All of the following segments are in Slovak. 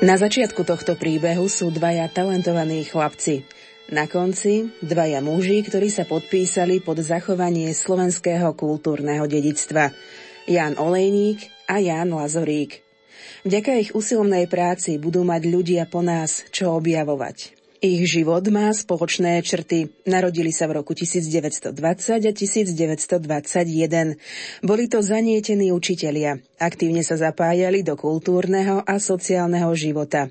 Na začiatku tohto príbehu sú dvaja talentovaní chlapci. Na konci dvaja muži, ktorí sa podpísali pod zachovanie slovenského kultúrneho dedičstva. Ján Olejník a Ján Lazorík. Vďaka ich usilovnej práci budú mať ľudia po nás čo objavovať. Ich život má spoločné črty. Narodili sa v roku 1920 a 1921. Boli to zanietení učitelia. Aktívne sa zapájali do kultúrneho a sociálneho života.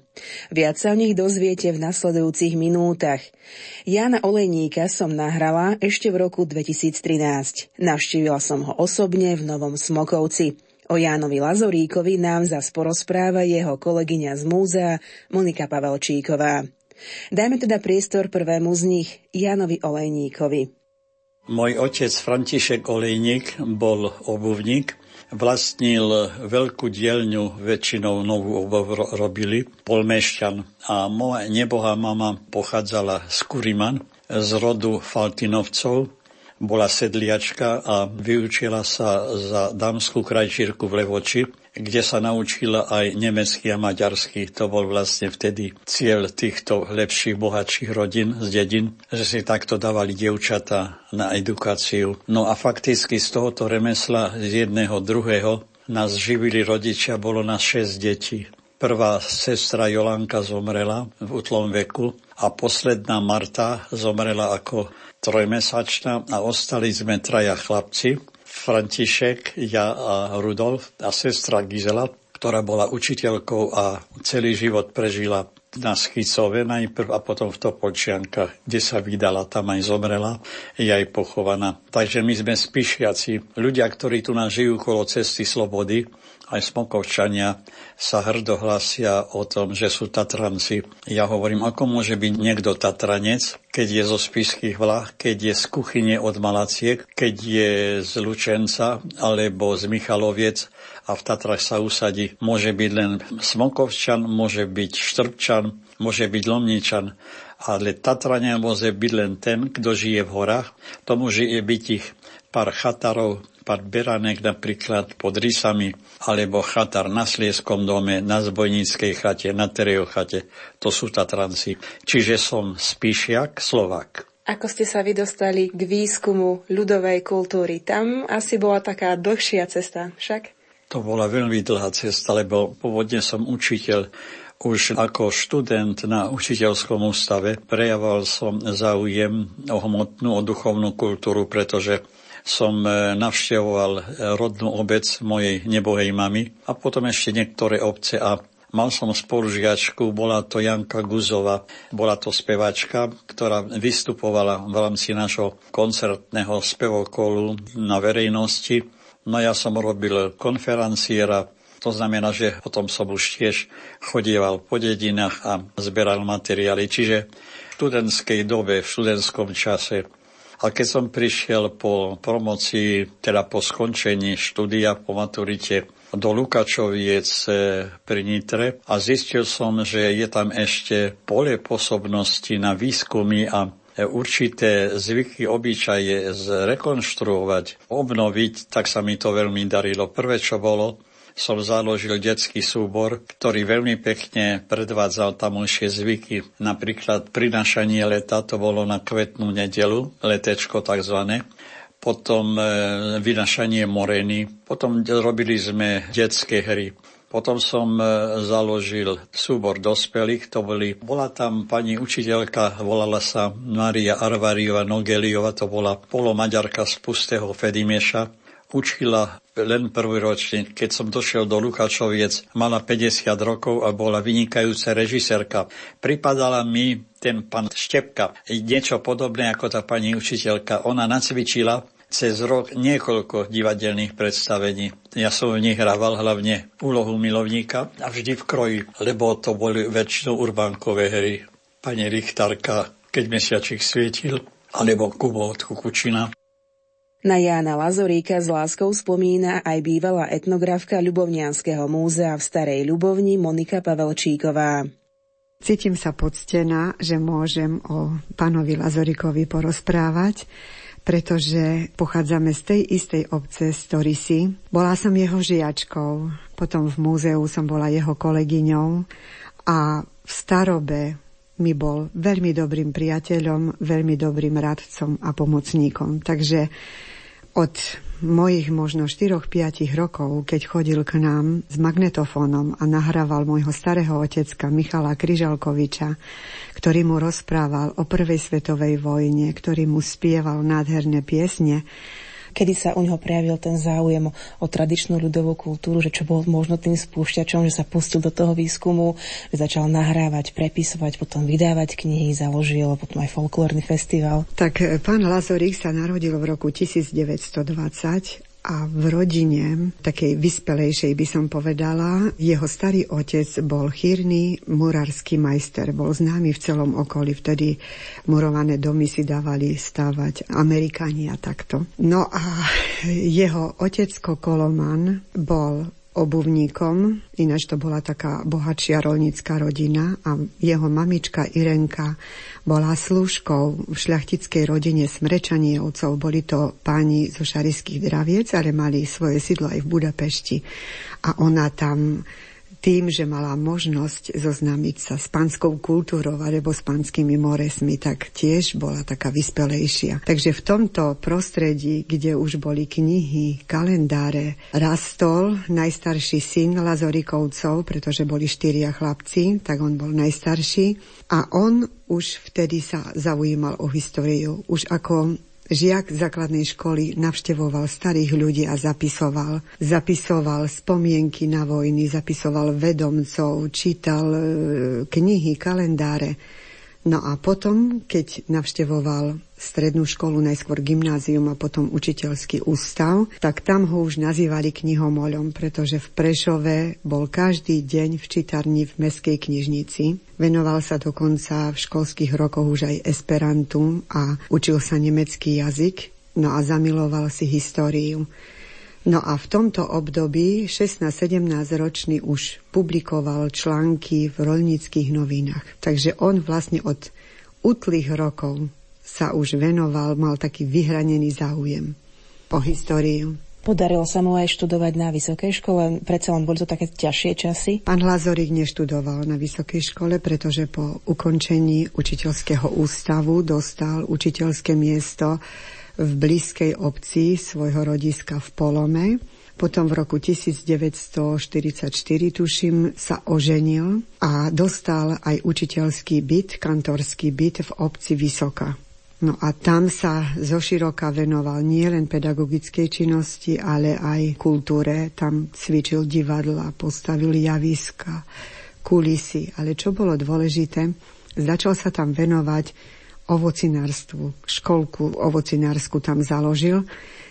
Viac sa o nich dozviete v nasledujúcich minútach. Jána Olejníka som nahrala ešte v roku 2013. Navštívila som ho osobne v Novom Smokovci. O Jánovi Lazoríkovi nám zas porozpráva jeho kolegyňa z múzea Monika Pavelčíková. Dajme teda priestor prvému z nich, Jánovi Olejníkovi. Môj otec František Olejník bol obuvník. Vlastnil veľkú dielňu, väčšinou novú obuv robili, Polmešťan. A moja nebohá mama pochádzala z Kuriman, z rodu Faltinovcov. Bola sedliačka a vyučila sa za dámskú krajčírku v Levoči, kde sa naučila aj nemecký a maďarský. To bol vlastne vtedy cieľ týchto lepších, bohatších rodín z dedín, že si takto dávali dievčatá na edukáciu. No a fakticky z tohoto remesla, z jedného druhého, nás živili rodičia, bolo nás 6 detí. Prvá sestra Jolanka zomrela v útlom veku a posledná Marta zomrela ako trojmesačná a ostali sme traja chlapci, František, ja a Rudolf a sestra Gisela, ktorá bola učiteľkou a celý život prežila na Schicove najprv a potom v Topolčiankach, kde sa vydala, tam aj zomrela, je aj pochovaná. Takže my sme spíšiaci, ľudia, ktorí tu nás žijú kolo cesty slobody, aj Smokovčania sa hrdo hlasia o tom, že sú Tatranci. Ja hovorím, ako môže byť niekto Tatranec, keď je zo Spišských Vlách, keď je z Kuchyne od Malaciek, keď je z Lučenca alebo z Michaloviec a v Tatrach sa usadí. Môže byť len Smokovčan, môže byť Štrbčan, môže byť Lomničan, ale Tatrania môže byť len ten, kto žije v horách. Tomu žije byť ich pár chatarov, pár beranek napríklad pod Rysami, alebo chatar na Slieskom dome, na Zbojníckej chate, na Terejovej chate. To sú Tatranci. Čiže som Spíšiak, Slovák. Ako ste sa vy dostali k výskumu ľudovej kultúry? Tam asi bola taká dlhšia cesta, však? To bola veľmi dlhá cesta, lebo pôvodne som učiteľ. Už ako študent na učiteľskom ústave prejavoval som záujem o hmotnú, o duchovnú kultúru, pretože som navštevoval rodnú obec mojej nebohej mamy a potom ešte niektoré obce a mal som spolužiačku, bola to Janka Guzová, bola to speváčka, ktorá vystupovala v rámci nášho koncertného spevokolu na verejnosti. No ja som robil konferenciéra. To znamená, že potom som už tiež chodieval po dedinách a zberal materiály. Čiže v študentskej dobe, v študentskom čase. A keď som prišiel po promocii, teda po skončení štúdia, po maturite do Lukačoviec pri Nitre a zistil som, že je tam ešte pole pôsobnosti na výskumy a určité zvyky, obyčaje zrekonštruovať, obnoviť, tak sa mi to veľmi darilo. Prvé, čo bolo, som založil detský súbor, ktorý veľmi pekne predvádzal tamojšie zvyky. Napríklad prinášanie leta, to bolo na Kvetnú nedelu, letečko takzvané. Potom vynášanie moreny, potom robili sme detské hry. Potom som založil súbor dospelých, to boli. Bola tam pani učiteľka, volala sa Maria Arvariova Nogeliova, to bola polomaďarka z Pustého Fedimieša. Učila len prvý ročník. Keď som došiel do Lukačoviec, mala 50 rokov a bola vynikajúca režisérka. Pripadala mi ten pán Štepka, niečo podobné ako tá pani učiteľka. Ona nacvičila cez rok niekoľko divadelných predstavení. Ja som v nich hrával hlavne úlohu milovníka a vždy v kroji, lebo to boli väčšinou urbánkové hry. Pani Richtarka, Keď mesiačik svietil, alebo Kubo od Kukučina. Na Jána Lazoríka s láskou spomína aj bývalá etnografka Ľubovňanského múzea v Starej Ľubovni Monika Pavelčíková. Cítim sa poctená, že môžem o pánovi Lazoríkovi porozprávať, pretože pochádzame z tej istej obce Storisy. Bola som jeho žiačkou, potom v múzeu som bola jeho kolegyňou A v starobe mi bol veľmi dobrým priateľom, veľmi dobrým radcom a pomocníkom. Takže od mojich možno 4-5 rokov, keď chodil k nám s magnetofónom a nahrával môjho starého otecka Michala Križalkoviča, ktorý mu rozprával o prvej svetovej vojne, ktorý mu spieval nádherné piesne. Kedy sa u ňoho prejavil ten záujem o tradičnú ľudovú kultúru, že čo bol možno tým spúšťačom, že sa pustil do toho výskumu, že začal nahrávať, prepisovať, potom vydávať knihy, založil potom aj folklórny festival. Tak pán Lazorík sa narodil v roku 1920 a v rodine, takej vyspelejšej by som povedala, jeho starý otec bol chýrny murársky majster, bol známy v celom okolí, vtedy murované domy si dávali stávať Amerikania takto. No a jeho otecko Koloman bol obuvníkom, ináč to bola taká bohatšia rolnícka rodina a jeho mamička Irenka bola slúžkou v šľachtickej rodine Smrečanievcov. Boli to páni zo Šarišských draviec, ale mali svoje sídlo aj v Budapešti. A ona tam tým, že mala možnosť zoznámiť sa s panskou kultúrou alebo s panskými moresmi, tak tiež bola taká vyspelejšia. Takže v tomto prostredí, kde už boli knihy, kalendáre, rastol najstarší syn Lazoríkovcov, pretože boli 4 chlapci, tak on bol najstarší. A on už vtedy sa zaujímal o históriu. Už ako žiak základnej školy navštevoval starých ľudí a zapisoval. Zapisoval spomienky na vojny, zapisoval vedomcov, čítal knihy, kalendáre. No a potom, keď navštevoval strednú školu, najskôr gymnázium a potom učiteľský ústav, tak tam ho už nazývali knihomolom, pretože v Prešove bol každý deň v čítarni v mestskej knižnici. Venoval sa dokonca v školských rokoch už aj esperantu a učil sa nemecký jazyk, no a zamiloval si históriu. No a v tomto období 16-17 ročný už publikoval články v roľníckych novinách. Takže on vlastne od útlých rokov sa už venoval, mal taký vyhranený záujem o históriu. Podarilo sa mu aj študovať na vysokej škole? Predsa len boli to také ťažšie časy? Pán Lazorík neštudoval na vysokej škole, pretože po ukončení učiteľského ústavu dostal učiteľské miesto v blízkej obci svojho rodiska v Polome. Potom v roku 1944, tuším, sa oženil a dostal aj učiteľský byt, kantorský byt v obci Vysoka. No a tam sa zoširoka venoval nielen pedagogickej činnosti, ale aj kultúre. Tam cvičil divadla, postavil javiska, kulisy. Ale čo bolo dôležité, začal sa tam venovať ovocinárstvu. Školku ovocinársku tam založil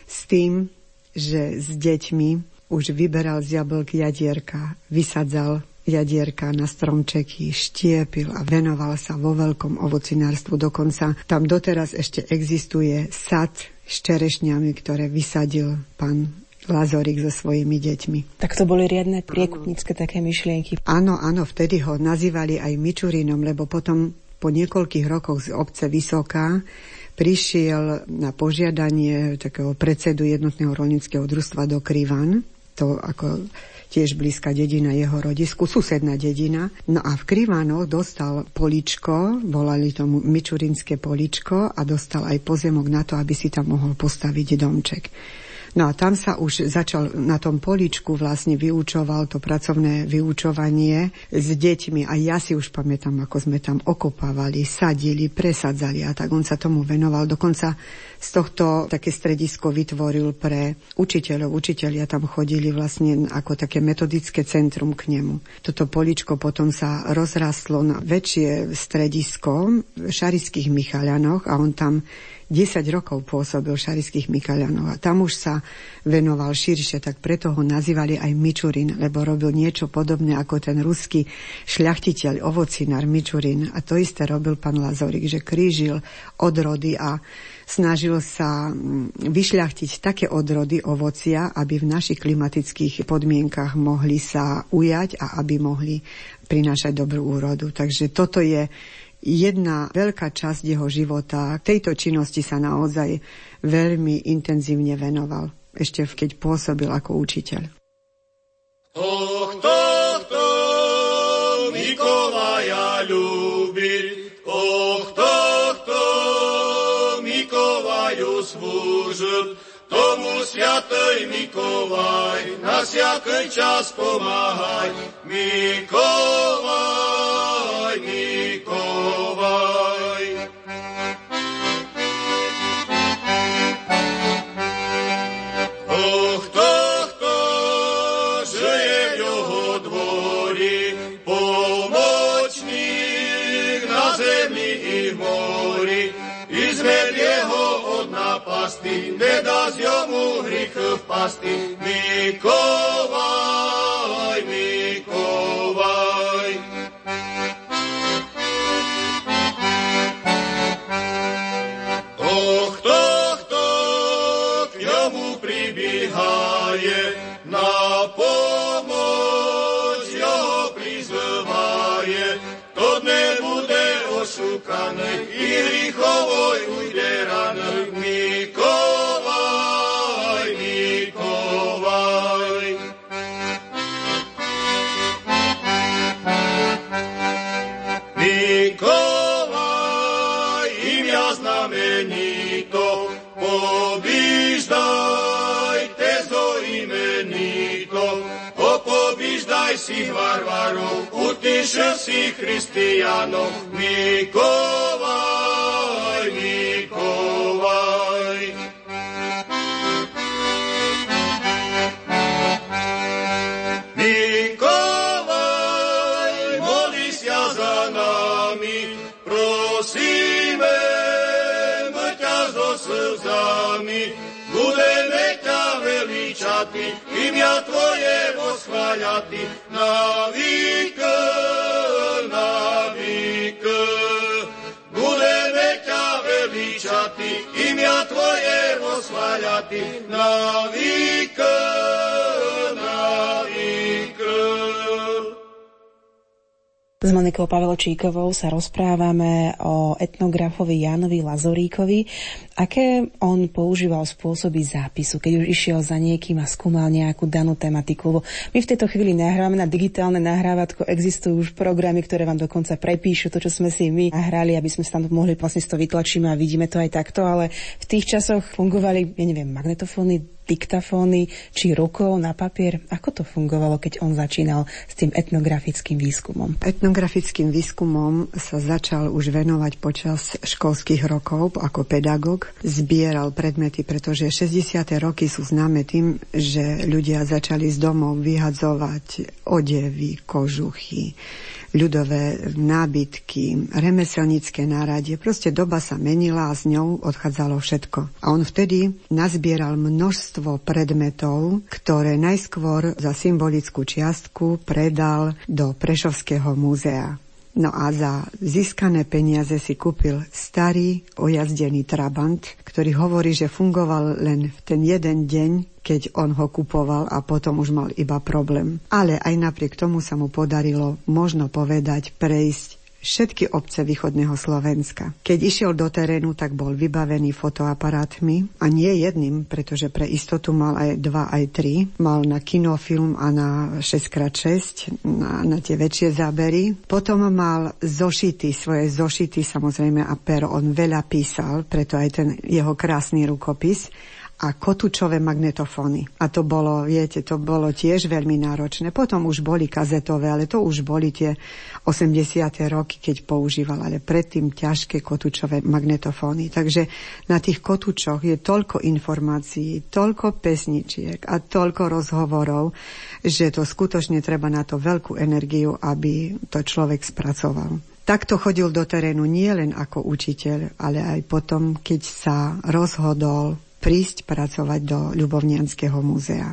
s tým, že s deťmi už vyberal z jablk jadierka, vysadzal jadierka na stromčeky, štiepil a venoval sa vo veľkom ovocinárstvu. Dokonca tam doteraz ešte existuje sad s čerešňami, ktoré vysadil pán Lazorík so svojimi deťmi. Tak to boli riadne priekupnícke také myšlienky. Áno, áno, vtedy ho nazývali aj Mičurinom, lebo potom po niekoľkých rokoch z obce Vysoká prišiel na požiadanie takého predsedu jednotného roľníckeho družstva do Krivan, to ako tiež blízka dedina jeho rodisku, susedná dedina. No a v Krivanoch dostal poličko, volali tomu Mičurinské poličko, a dostal aj pozemok na to, aby si tam mohol postaviť domček. No a tam sa už začal na tom poličku vlastne vyučoval to pracovné vyučovanie s deťmi. A ja si už pamätám, ako sme tam okopávali, sadili, presadzali a tak on sa tomu venoval. Dokonca z tohto také stredisko vytvoril pre učiteľov. Učitelia tam chodili vlastne ako také metodické centrum k nemu. Toto poličko potom sa rozrastlo na väčšie stredisko v Šarišských Michaľanoch a on tam 10 rokov pôsobil v Šarišských Michaľanoch a tam už sa venoval širšie, tak preto ho nazývali aj Mičurin, lebo robil niečo podobné ako ten ruský šľachtiteľ, ovocinár Mičurin. A to isté robil pán Lazorík, že krížil odrody a snažil sa vyšľachtiť také odrody ovocia, aby v našich klimatických podmienkach mohli sa ujať a aby mohli prinášať dobrú úrodu. Takže toto je jedna veľká časť jeho života. Tejto činnosti sa naozaj veľmi intenzívne venoval, ešte keď pôsobil ako učiteľ. любит, ох, кто Миколаю служит, тому святой Миколай на всякий час помагай. Миколай, Миколай. Не дасть йому гріх впасти, Миколай, Миколай. Ох, хто к ньому прибігає, на помощь його призиває, тот не буде ошуканий і гріховой уйде раний. Всіх варваров, утише всіх християнов, Миколай, Миколай. Миколай, молися за нами, просиме ми тя зо сльозами, будемо тя величати, ім'я твоє восхваляти. Na víky, budeme ťa veličati, imia tvoje osvaľati. Na víky. S Monikou Pavelčíkovou sa rozprávame o etnografovi Jánovi Lazoríkovi. Aké on používal spôsoby zápisu, keď už išiel za niekým a skúmal nejakú danú tematiku? Lebo my v tejto chvíli nahrávame na digitálne nahrávatko, existujú už programy, ktoré vám dokonca prepíšu to, čo sme si my nahrali, aby sme sa tam mohli vlastne to vytlačíme a vidíme to aj takto, ale v tých časoch fungovali, ja neviem, magnetofóny, diktafóny či rukou na papier. Ako to fungovalo, keď on začínal s tým etnografickým výskumom? Etnografickým výskumom sa začal už venovať počas školských rokov ako pedagóg. Zbieral predmety, pretože 60. roky sú známe tým, že ľudia začali z domov vyhadzovať odevy, kožuchy, ľudové nábytky, remeselnícke náradie. Proste doba sa menila a s ňou odchádzalo všetko. A on vtedy nazbieral množstvo predmetov, ktoré najskôr za symbolickú čiastku predal do Prešovského múzea. No a za získané peniaze si kúpil starý ojazdený trabant, ktorý hovorí, že fungoval len v ten jeden deň, keď on ho kupoval a potom už mal iba problém. Ale aj napriek tomu sa mu podarilo, možno povedať, prejsť všetky obce východného Slovenska. Keď išiel do terénu, tak bol vybavený fotoaparátmi a nie jedným, pretože pre istotu mal aj 2, aj 3. Mal na kinofilm a na 6x6, na tie väčšie zábery. Potom mal zošity, svoje zošity samozrejme a pero. On veľa písal, preto aj ten jeho krásny rukopis. A kotúčové magnetofóny. A to bolo, viete, to bolo tiež veľmi náročné. Potom už boli kazetové, ale to už boli tie 80. roky, keď používal, ale predtým ťažké kotúčové magnetofóny. Takže na tých kotúčoch je toľko informácií, toľko pesničiek a toľko rozhovorov, že to skutočne treba na to veľkú energiu, aby to človek spracoval. Takto chodil do terénu nielen ako učiteľ, ale aj potom, keď sa rozhodol prísť pracovať do Ľubovňanského múzea.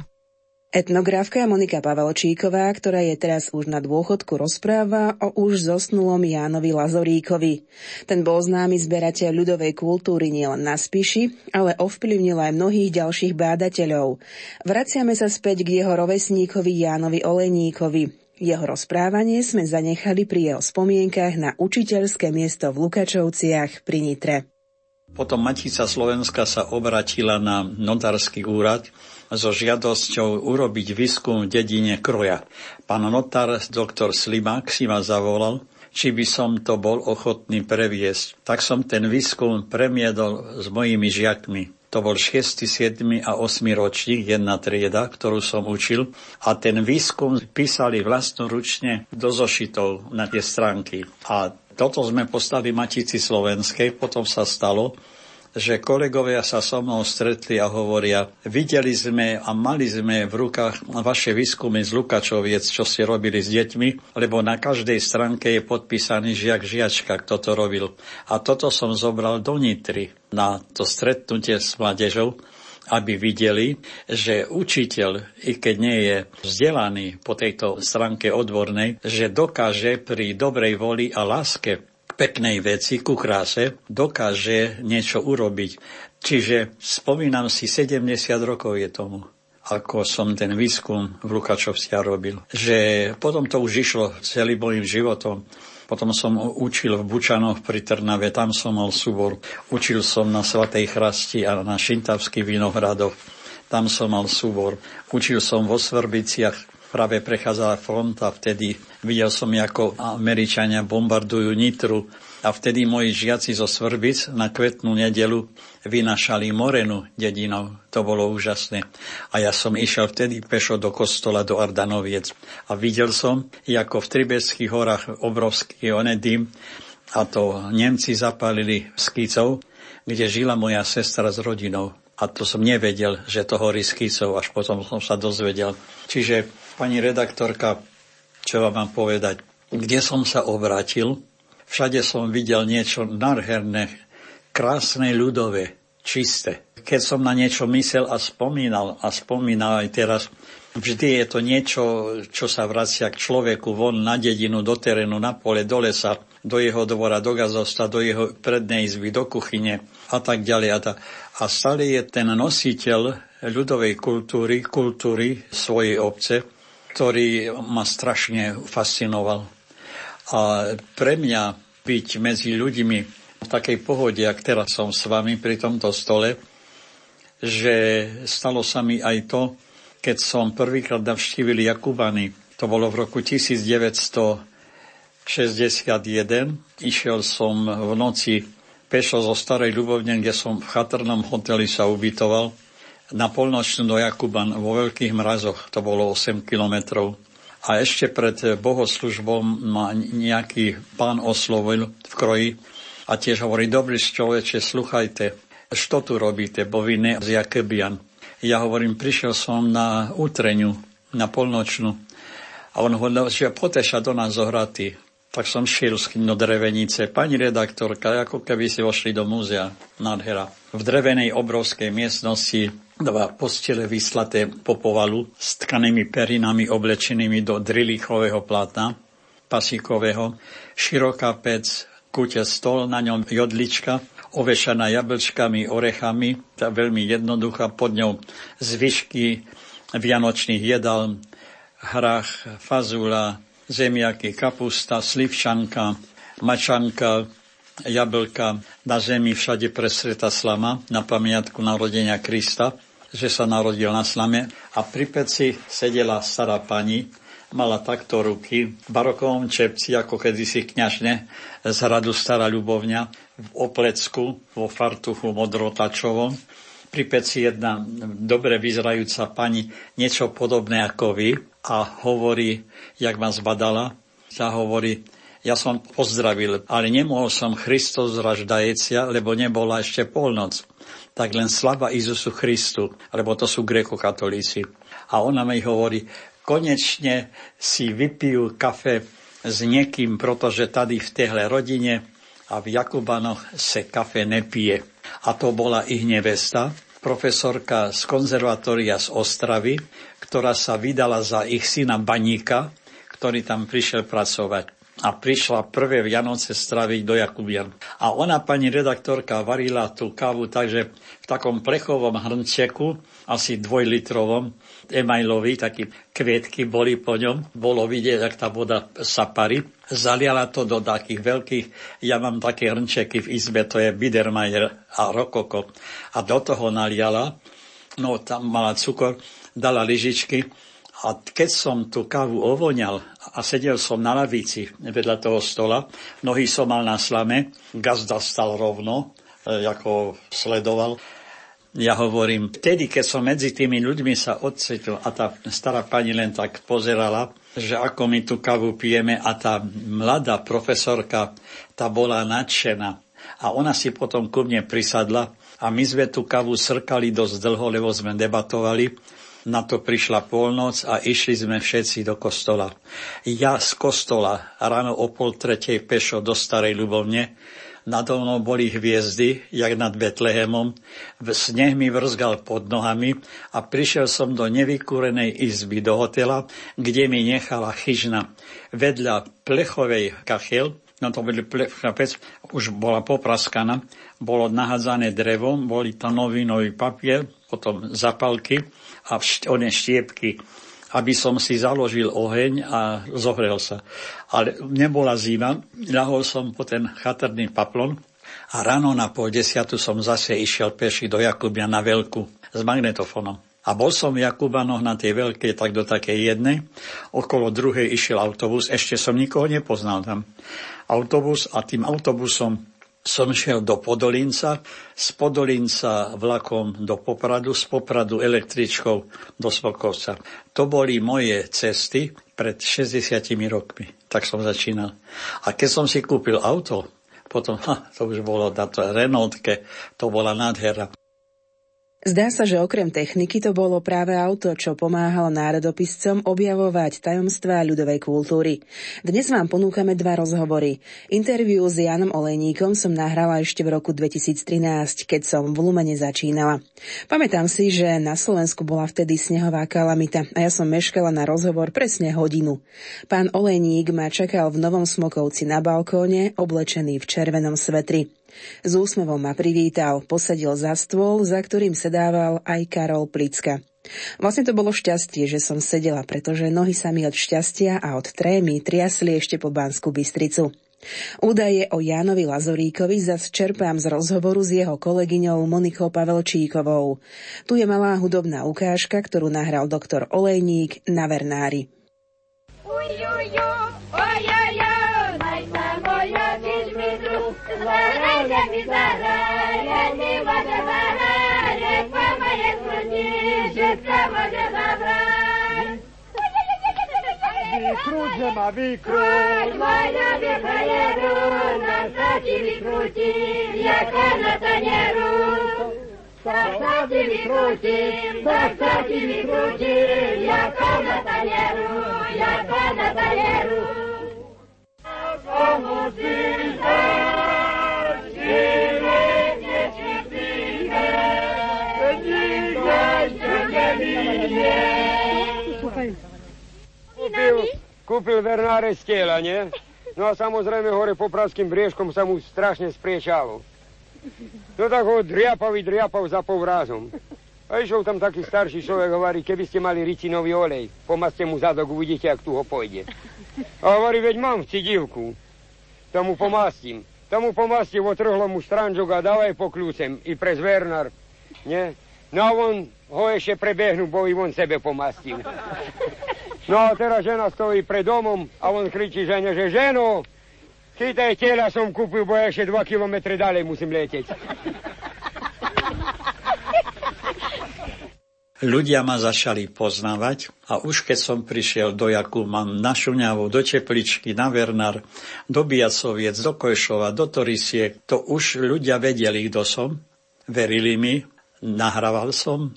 Etnografka Monika Pavelčíková, ktorá je teraz už na dôchodku, rozpráva o už zosnulom Jánovi Lazoríkovi. Ten bol známy zberateľ ľudovej kultúry nielen na Spiši, ale ovplyvnil aj mnohých ďalších bádateľov. Vraciame sa späť k jeho rovesníkovi Jánovi Olejníkovi. Jeho rozprávanie sme zanechali pri jeho spomienkach na učiteľské miesto v Lukačovciach pri Nitre. Potom Matica Slovenska sa obratila na notársky úrad so žiadosťou urobiť výskum v dedine Kroja. Pán notár, doktor Slimák, si ma zavolal, či by som to bol ochotný previesť. Tak som ten výskum premiedol s mojimi žiakmi. To bol 6., 7. a 8. ročník, jedna trieda, ktorú som učil. A ten výskum písali vlastnoručne do zošitov na tie stránky. A toto sme poslali Matici slovenskej. Potom sa stalo, že kolegovia sa so mnou stretli a hovoria, videli sme a mali sme v rukách vaše výskumy z Lukačoviec, čo ste robili s deťmi, lebo na každej stránke je podpísaný žiak, žiačka, kto to robil. A toto som zobral do Nitry na to stretnutie s mládežou, aby videli, že učiteľ, i keď nie je vzdelaný po tejto stránke odbornej, že dokáže pri dobrej voli a láske peknej veci, ku kráse, dokáže niečo urobiť. Čiže spomínam si, 70 rokov je tomu, ako som ten výskum v Lukačovciach robil. Že potom to už išlo celým mojím životom. Potom som učil v Bučanoch pri Trnave, tam som mal súbor. Učil som na Svatej Chrasti a na Šintavských Vinohradoch, tam som mal súbor. Učil som vo Svrbiciach, práve prechádzala fronta, vtedy videl som, ako Američania bombardujú Nitru a vtedy moji žiaci zo Svrbic na Kvetnú nedelu vynašali Morenu dedinou. To bolo úžasné. A ja som išiel vtedy pešo do kostola, do Ardanoviec a videl som, ako v Tribeckých horách obrovský onedým a to Nemci zapálili Skicov, kde žila moja sestra s rodinou. A to som nevedel, že to horí Skicov, až potom som sa dozvedel. Čiže pani redaktorka, čo vám mám povedať? Kde som sa obrátil, všade som videl niečo nádherné, krásne, ľudové, čisté. Keď som na niečo myslel a spomínal aj teraz, vždy je to niečo, čo sa vracia k človeku von na dedinu, do terénu, na pole, do lesa, do jeho dvora, do gazosta, do jeho prednej izby, do kuchyne a tak ďalej. A stále je ten nositeľ ľudovej kultúry, kultúry svojej obce, ktorý ma strašne fascinoval. A pre mňa byť medzi ľuďmi v takej pohode, ak teraz som s vami pri tomto stole, že stalo sa mi aj to, keď som prvýkrát navštívil Jakubany. To bolo v roku 1961. Išiel som v noci pešo zo Starej Ľubovne, kde som v chatrnom hoteli sa ubytoval, na polnočnú do Jakuban vo veľkých mrazoch, to bolo 8 kilometrov. A ešte pred bohoslužbou ma nejaký pán oslovil v kroji a tiež hovorí, dobrý človeče, sluchajte, čo tu robíte, bo vy ne z Jakubian. Ja hovorím, prišiel som na útreňu, na polnočnú. A on hovoril, že poteša do nás zohratý. Tak som šiel do Drevenice. Pani redaktorka, ako keby si vošli do múzea, nádhera. V drevenej obrovskej miestnosti dva postele vyslaté po povalu s tkanými perinami oblečenými do drilíchového plátna, pasíkového, široká pec, kúte stôl, na ňom jodlička, ovešaná jablčkami, orechami, tá veľmi jednoduchá, pod ňou zvyšky vianočných jedál, hrách, fazula, zemiaky, kapusta, slivčanka, mačanka, jablka, na zemi všade presretá slama na pamiatku narodenia Krista, že sa narodil na slame. A pri peci sedela stará pani, mala takto ruky v barokovom čepci, ako kedysi kňažne z hradu Stará Ľubovňa, v oplecku, vo fartuchu modrotačovom. Pri peci jedna dobre vyzerajúca pani, niečo podobné ako vy, a hovorí, jak ma zbadala, a hovorí, ja som pozdravil, ale nemohol som Christos raždajecia, lebo nebola ešte polnoc. Tak len slava Jezusu Christu, lebo to sú grékokatolíci. A ona mi hovorí, konečne si vypijú kafe s niekým, pretože tady v tehle rodine a v Jakubanoch se kafe nepije. A to bola ich nevesta, profesorka z konzervatória z Ostravy, ktorá sa vydala za ich syna Baníka, ktorý tam prišiel pracovať. A prišla prvé Vianoce straviť do Jakubian. A ona, pani redaktorka, varila tú kávu takže v takom plechovom hrnčeku, asi dvojlitrovom, emajlový, taký kvietky boli po ňom. Bolo vidieť, jak tá voda sa parí. Zaliala to do takých veľkých, ja mám také hrnčeky v izbe, to je Biedermeier a Rokoko. A do toho naliala, no tam mala cukor, dala lyžičky A keď som tú kávu ovoňal a sedel som na lavici vedľa toho stola, nohy som mal na slame, gazda stal rovno, ako sledoval. Ja hovorím, vtedy, keď som medzi tými ľuďmi sa odcítil a tá stará pani len tak pozerala, že ako my tú kávu pijeme, a tá mladá profesorka, tá bola nadšená. A ona si potom ku mne prisadla a my sme tú kávu srkali dosť dlho, lebo sme debatovali. Na to prišla polnoc a išli sme všetci do kostola. Ja z kostola ráno o 2:30 pešo do Starej Ľubovne. Nado mnou boli hviezdy, jak nad Betlehemom. Sneh mi vrzgal pod nohami a prišiel som do nevykúrenej izby, do hotela, kde mi nechala chyžna vedľa plechovej kachiel. No to boli pec, už bola popraskaná, bolo nahádzané drevo, boli tam novinový papier, potom zapalky a one štiepky, aby som si založil oheň a zohrel sa. Ale nebola zima, ľahol som po ten chatrný paplon a ráno na 9:30 som zase išiel peši do Jakubia na Veľku s magnetofónom. A bol som v Jakubanoch na tej Veľkej, tak do takej jednej. Okolo druhej išiel autobus, ešte som nikoho nepoznal tam. Autobus a tým autobusom som šiel do Podolínca, z Podolínca vlakom do Popradu, z Popradu električkou do Smolkovca. To boli moje cesty pred 60 rokmi, tak som začínal. A keď som si kúpil auto, potom, to už bolo na to Renaultke, to bola nádhera. Zdá sa, že okrem techniky to bolo práve auto, čo pomáhalo národopiscom objavovať tajomstvá ľudovej kultúry. Dnes vám ponúkame 2 rozhovory. Interviu s Jánom Olejníkom som nahrala ešte v roku 2013, keď som v Lumene začínala. Pamätám si, že na Slovensku bola vtedy snehová kalamita a ja som meškala na rozhovor presne hodinu. Pán Olejník ma čakal v Novom Smokovci na balkóne, oblečený v červenom svetri. S úsmevom ma privítal, posadil za stôl, za ktorým sedával aj Karol Plicka. Vlastne to bolo šťastie, že som sedela, pretože nohy sa mi od šťastia a od trémy triasli ešte po Banskú Bystricu. Údaje o Jánovi Lazoríkovi zas čerpám z rozhovoru s jeho kolegyňou Monikou Pavelčíkovou. Tu je malá hudobná ukážka, ktorú nahral doktor Olejník na Vernári. Выкрути, ма, выкрути, моя вихая руна, сади выкрути, яка на танеру. Сади выкрути, сади выкрути, яка на танеру, яка на танеру. Kúpil Vernáre stieľa, nie? No a samozrejme hore po Pravským briežkom sa mu strašne spriečalo. No tak ho driapal za povrázom. A išiel tam taký starší človek, hovorí, keby ste mali ricinový olej, pomazte mu zadok, uvidíte, ak tu ho pôjde. A hovorí, veď mám v cidivku. Tam mu pomastím, otrhlo mu stranžok a dávaj po kľúcem i prez Vernár, nie? No a on ho ešte prebehnú, bo i on sebe pomastil. No a teraz žena stojí pred domom a on kričí žene, že ženo, chytaj tela som kúpil, bo ja ešte 2 kilometre ďalej musím letieť. Ľudia ma začali poznávať a už keď som prišiel do Jakuba, na Šuňavu, do Tepličky, na Vernár, do Biasoviec, do Kojšova, do Torisiek, to už ľudia vedeli, kto som, verili mi, nahrával som,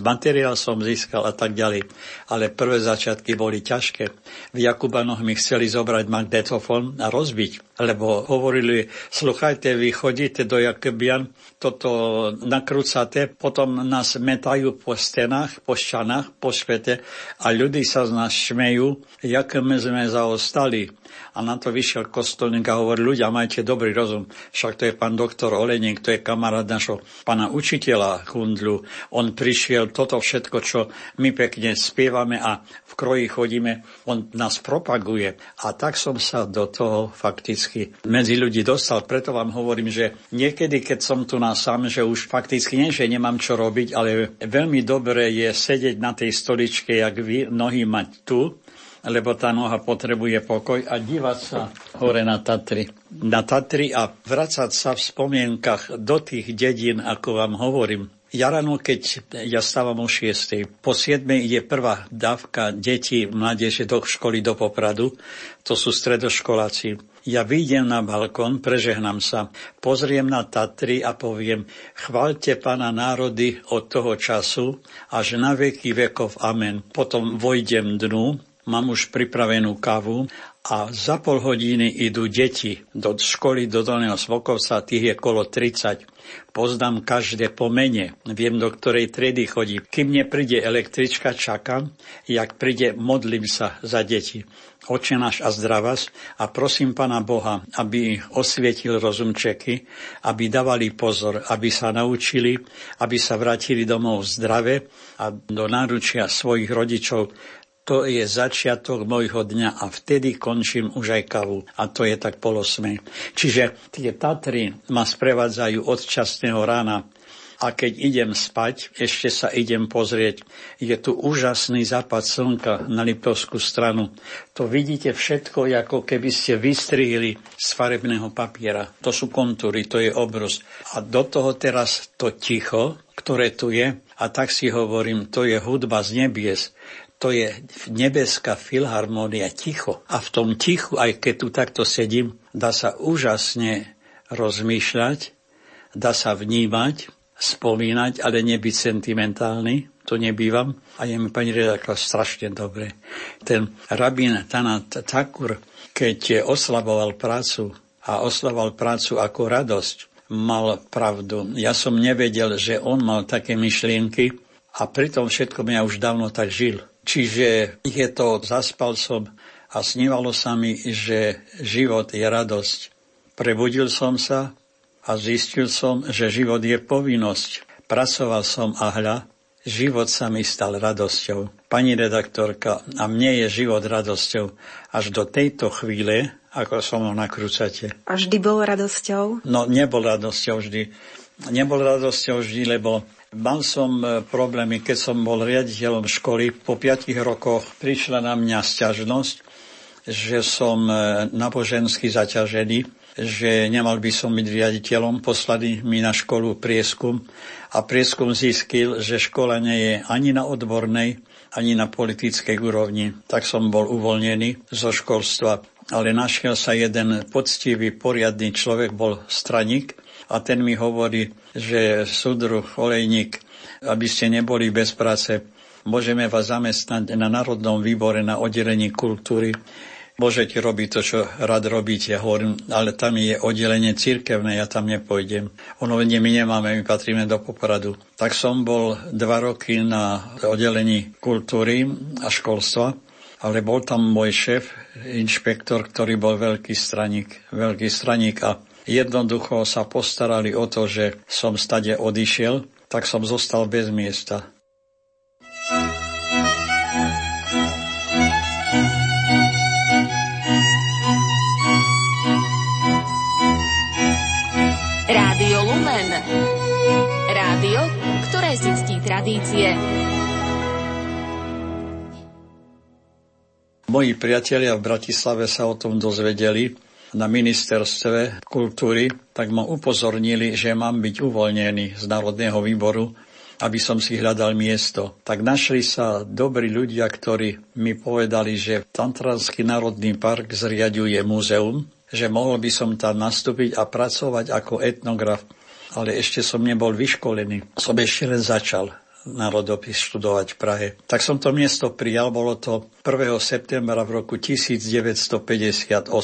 materiál som získal a tak ďalej. Ale prvé začiatky boli ťažké. V Jakubanoch mi chceli zobrať magnetofón a rozbiť, lebo hovorili, sluchajte, vy chodíte do Jakubian, toto nakrúcate, potom nás metajú po stenách, po šťanách, po špete a ľudí sa z nás šmejú, jak my sme zaostali. A na to vyšiel kostolník a hovorí, ľudia, majte dobrý rozum, však to je pán doktor Olejník, to je kamarát našho pána učiteľa Hundlu, on prišiel, toto všetko, čo my pekne spievame a v kroji chodíme, on nás propaguje. A tak som sa do toho fakticky prakticky medzi ľudí dostal. Preto vám hovorím, že niekedy, keď som tu na sám, že už fakticky nie, že nemám čo robiť, ale veľmi dobre je sedieť na tej stoličke, jak vy, nohy mať tu, lebo tá noha potrebuje pokoj a dívať sa hore na Tatry. Na Tatry a vracať sa v spomienkach do tých dedín, ako vám hovorím. Ja ráno, keď ja stávam o 6, po 7 ide prvá dávka detí, mládeže do školy do Popradu, to sú stredoškoláci. Ja vyjdem na balkón, prežehnám sa, pozriem na Tatry a poviem: chváľte Pána národy od toho času až na veky vekov. Amen. Potom vojdem dnu, mám už pripravenú kávu a za pol hodiny idú deti do školy do Dolného Svokovca, tých je kolo 30. Poznám každé po mene, viem, do ktorej triedy chodí. Kým nepríde električka, čakám, jak príde, modlím sa za deti. Oče náš a zdravás a prosím Pána Boha, aby osvietil rozumčeky, aby dávali pozor, aby sa naučili, aby sa vrátili domov zdrave a do náručia svojich rodičov. To je začiatok môjho dňa a vtedy končím už aj kavu. A to je tak polosmej. Čiže tie Tatry ma sprevádzajú od časného rána. A keď idem spať, ešte sa idem pozrieť. Je tu úžasný západ slnka na Liptovskú stranu. To vidíte všetko, ako keby ste vystrihli z farebného papiera. To sú kontúry, to je obrus. A do toho teraz to ticho, ktoré tu je. A tak si hovorím, to je hudba z nebies. To je nebeská filharmónia, ticho. A v tom tichu, aj keď tu takto sedím, dá sa úžasne rozmýšľať, dá sa vnímať, spomínať, ale nebyť sentimentálny. To nebývam. A je mi pani redaktorka strašne dobre. Ten rabín Tanat Thakur, keď oslavoval prácu a oslavoval prácu ako radosť, mal pravdu. Ja som nevedel, že on mal také myšlienky a pritom všetko ja už dávno tak žil. Čiže je to, zaspal som a snívalo sa mi, že život je radosť. Prebudil som sa a zistil som, že život je povinnosť. Pracoval som a hľa, život sa mi stal radosťou. Pani redaktorka, a mne je život radosťou až do tejto chvíle, ako som ho nakrúcate. A vždy bol radosťou? No, nebol radosťou vždy. Nebol radosťou vždy, lebo mal som problémy, keď som bol riaditeľom školy. Po 5 rokoch prišla na mňa sťažnosť, že som nábožensky zaťažený, že nemal by som byť riaditeľom. Poslali mi na školu prieskum a prieskum zistil, že škola nie je ani na odbornej, ani na politickej úrovni. Tak som bol uvoľnený zo školstva. Ale našiel sa jeden poctivý, poriadny človek, bol straník. A ten mi hovorí, že súdruh Olejník, aby ste neboli bez práce, môžeme vás zamestnať na Národnom výbore na oddelení kultúry. Môžete robiť to, čo rád robíte, hovorím, ale tam je oddelenie cirkevné, ja tam nepôjdem. Ono my nemáme, my patríme do Popradu. Tak som bol 2 roky na oddelení kultúry a školstva, ale bol tam môj šéf, inšpektor, ktorý bol veľký straník a jednoducho sa postarali o to, že som stade odišiel, tak som zostal bez miesta. Rádio Lumen. Rádio, ktoré si ctí tradície. Moji priatelia v Bratislave sa o tom dozvedeli na ministerstve kultúry, tak ma upozornili, že mám byť uvoľnený z Národného výboru, aby som si hľadal miesto. Tak našli sa dobrí ľudia, ktorí mi povedali, že Tatranský národný park zriaďuje múzeum, že mohol by som tam nastúpiť a pracovať ako etnograf. Ale ešte som nebol vyškolený. Som ešte len začal národopis študovať v Prahe. Tak som to miesto prijal, bolo to 1. septembra v roku 1958.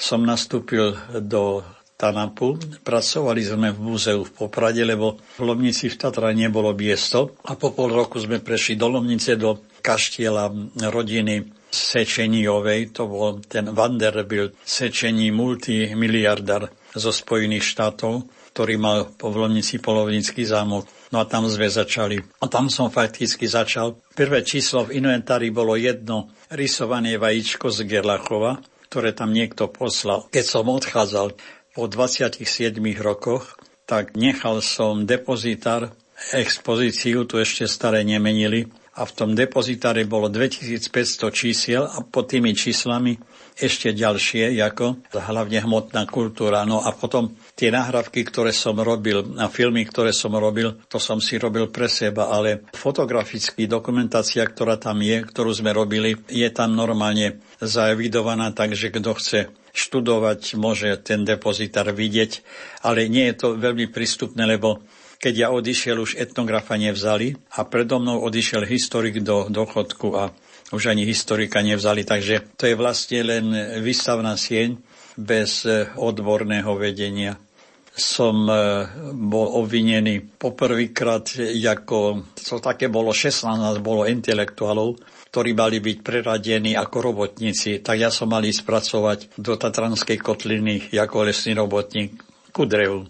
Som nastúpil do TANAPu, pracovali sme v múzeu v Poprade, lebo v Lovnici v Tatrách nebolo miesto a po pol roku sme prešli do Lovnice, do kaštieľa rodiny Sečeniovej, to bol ten Vanderbilt, Sečení, multimiliardár zo Spojených štátov, ktorý mal v Lovnici polovnícky zámok. No a tam sme začali. A tam som fakticky začal. Prvé číslo v inventári bolo jedno rysované vajíčko z Gerlachova, ktoré tam niekto poslal. Keď som odchádzal po 27 rokoch, tak nechal som depozitár, expozíciu, tu ešte staré nemenili, a v tom depozitári bolo 2500 čísiel a pod tými číslami ešte ďalšie, ako hlavne hmotná kultúra. No a potom tie nahrávky, ktoré som robil a filmy, ktoré som robil, to som si robil pre seba, ale fotografický dokumentácia, ktorá tam je, ktorú sme robili, je tam normálne zaevidovaná, takže kto chce študovať, môže ten depozitár vidieť, ale nie je to veľmi prístupné, lebo keď ja odišiel, už etnografa nevzali a predo mnou odišiel historik do dôchodku a už ani historika nevzali. Takže to je vlastne len výstavná sieň bez odborného vedenia. Som bol obvinený poprvýkrát, ako to také bolo, 16 bolo intelektuálov, ktorí mali byť preradení ako robotníci. Tak ja som mal ísť pracovať do Tatranskej kotliny ako lesný robotník ku drevu.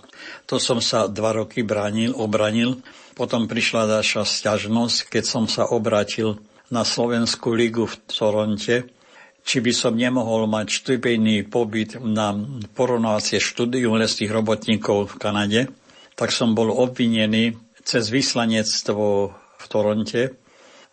To som sa 2 roky obranil. Potom prišla naša sťažnosť, keď som sa obrátil na Slovenskú ligu v Toronte, či by som nemohol mať štipendijný pobyt na porovnávacie štúdium lesných robotníkov v Kanade. Tak som bol obvinený cez vyslanectvo v Toronte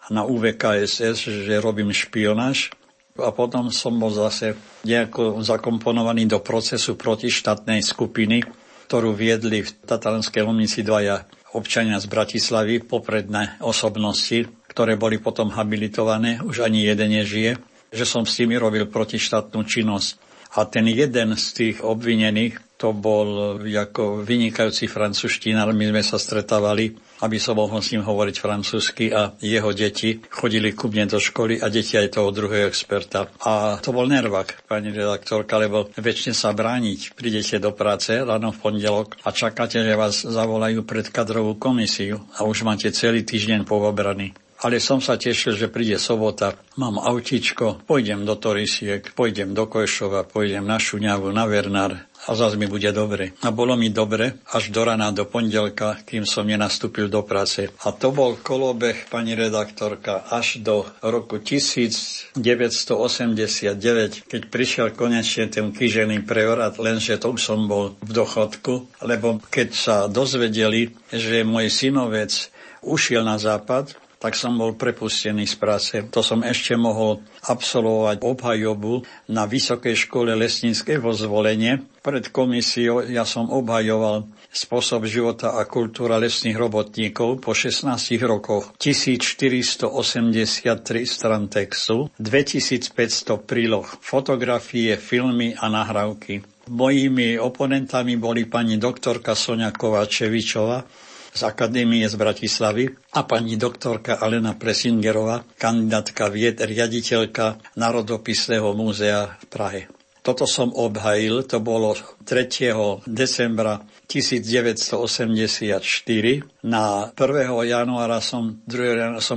na UVKSS, že robím špionáž. A potom som bol zase nejako zakomponovaný do procesu protištátnej skupiny, ktorú viedli v Tatranskej Lomnici 2 občania z Bratislavy, popredné osobnosti, ktoré boli potom habilitované, už ani jeden nežije, že som s nimi robil protištátnu činnosť. A ten jeden z tých obvinených, to bol ako vynikajúci francúzštinár, my sme sa stretávali, aby som mohol s ním hovoriť francúzsky, a jeho deti chodili ku mne do školy a deti aj toho druhého experta. A to bol nervák, pani redaktorka, lebo väčšine sa brániť. Prídete do práce ráno v pondelok a čakáte, že vás zavolajú pred kadrovú komisiu a už máte celý týždeň povobraný. Ale som sa tešil, že príde sobota, mám autičko, pôjdem do Torisiek, pôjdem do Kojšova, pôjdem na Šuňavu, na Vernár a zase mi bude dobre. A bolo mi dobre až do rana, do pondelka, kým som nenastúpil do práce. A to bol kolobeh, pani redaktorka, až do roku 1989, keď prišiel konečne ten kýžený prevrat, lenže to už som bol v dochodku, lebo keď sa dozvedeli, že môj synovec ušiel na západ, tak som bol prepustený z práce. To som ešte mohol absolvovať obhajobu na Vysokej škole lesníckej vo Zvolene. Pred komisiou ja som obhajoval spôsob života a kultúra lesných robotníkov po 16 rokoch. 1483 stran textu, 2500 príloh, fotografie, filmy a nahrávky. Mojimi oponentami boli pani doktorka Soňa Kováčevičová z Akadémie z Bratislavy a pani doktorka Alena Presingerová, kandidátka vied, riaditeľka Národopisného múzea v Prahe. Toto som obhajil, to bolo 3. decembra 1984. Na 1. januára som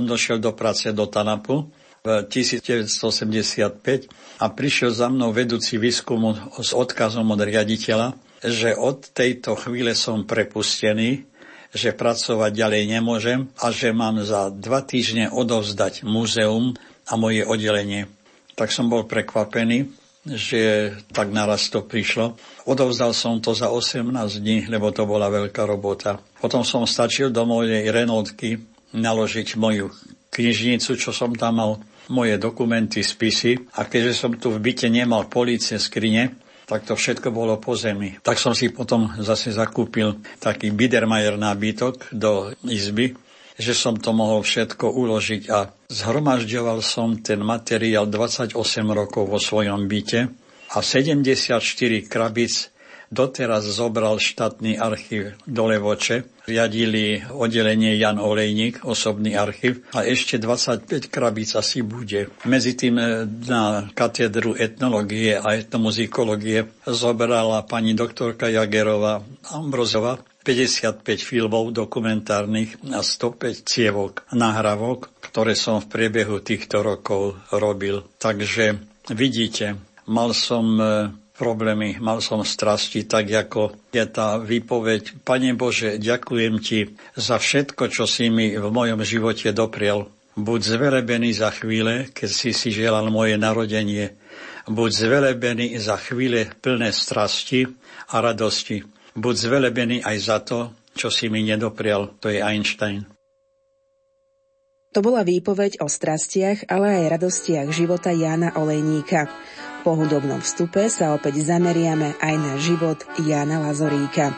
došiel do práce do TANAPu v 1985 a prišiel za mnou vedúci výskumu s odkazom od riaditeľa, že od tejto chvíle som prepustený, že pracovať ďalej nemôžem a že mám za 2 týždne odovzdať múzeum a moje oddelenie. Tak som bol prekvapený, že tak naraz to prišlo. Odovzdal som to za 18 dní, lebo to bola veľká robota. Potom som stačil do mojej Renaultky naložiť moju knižnicu, čo som tam mal, moje dokumenty, spisy. A keďže som tu v byte nemal polície, skrine, tak to všetko bolo po zemi. Tak som si potom zase zakúpil taký Biedermeier nábytok do izby, že som to mohol všetko uložiť, a zhromažďoval som ten materiál 28 rokov vo svojom byte a 74 krabíc doteraz zobral štátny archív do Levoče. Riadili oddelenie Ján Olejník, osobný archív, a ešte 25 krabíc asi bude. Medzi tým na katedru etnológie a etnomuzikológie zobrala pani doktorka Jagerová Ambrozová 55 filmov dokumentárnych a 105 cievok, nahrávok, ktoré som v priebehu týchto rokov robil. Takže vidíte, mal som problémy, mal som strasti, tak ako je tá výpoveď. Pane Bože, ďakujem Ti za všetko, čo si mi v mojom živote doprial. Buď zverebený za chvíle, keď si želal moje narodenie, Buď zvelebený za chvíle plné strasti a radosti. Buď zvelebený aj za to, čo si mi nedoprial, to je Einstein. To bola výpoveď o strastiach, ale aj radostiach života Jána Olejníka. Po hudobnom vstupe sa opäť zameriame aj na život Jána Lazoríka.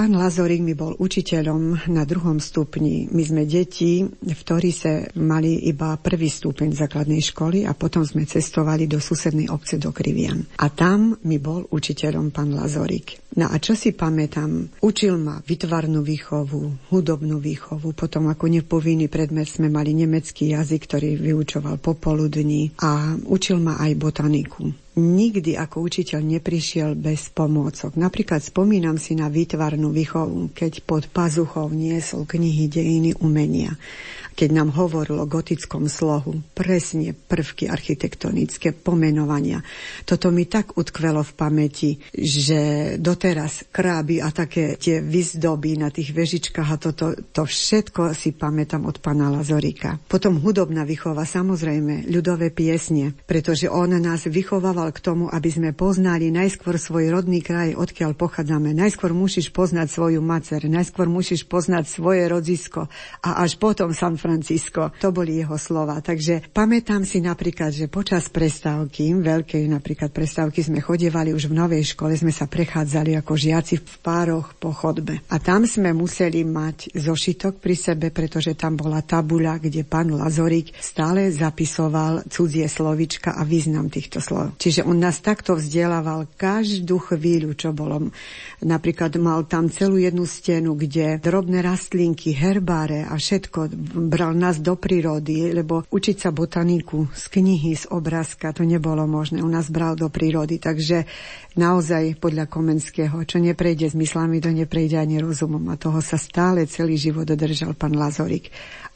Pán Lazorík mi bol učiteľom na 2. stupni. My sme deti, v Torise mali iba 1. stupeň základnej školy a potom sme cestovali do susednej obce do Krivian. A tam mi bol učiteľom pán Lazorík. No a čo si pamätám, učil ma výtvarnú výchovu, hudobnú výchovu, potom ako nepovinný predmet sme mali nemecký jazyk, ktorý vyučoval popoludní a učil ma aj botaniku. Nikdy ako učiteľ neprišiel bez pomôcok. Napríklad spomínam si na výtvarnú výchovu, keď pod pazuchou niesol knihy dejiny umenia. Keď nám hovoril o gotickom slohu, presne prvky architektonické pomenovania. Toto mi tak utkvelo v pamäti, že doteraz kráby a také tie vyzdoby na tých vežičkách a to všetko si pamätám od pána Lazoríka. Potom hudobná výchova, samozrejme, ľudové piesne, pretože on nás vychovával k tomu, aby sme poznali najskôr svoj rodný kraj, odkiaľ pochádzame. Najskôr musíš poznať svoju mater, najskôr musíš poznať svoje rodzisko a až potom San Francisco. To boli jeho slova. Takže pamätám si napríklad, že počas prestávky, veľkej napríklad prestávky, sme chodievali už v novej škole, sme sa prechádzali ako žiaci v pároch po chodbe. A tam sme museli mať zošitok pri sebe, pretože tam bola tabuľa, kde pán Lazorík stále zapisoval cudzie slovička a význam týchto slov. Čiže on nás takto vzdelával každú chvíľu, čo bolo. Napríklad mal tam celú jednu stenu, kde drobné rastlinky, herbáre a všetko bral nás do prírody, lebo učiť sa botaniku z knihy, z obrázka, to nebolo možné. On nás bral do prírody, takže naozaj podľa Komenského, čo neprejde s myslami, to neprejde ani rozumom. A toho sa stále celý život držal pán Lazorík.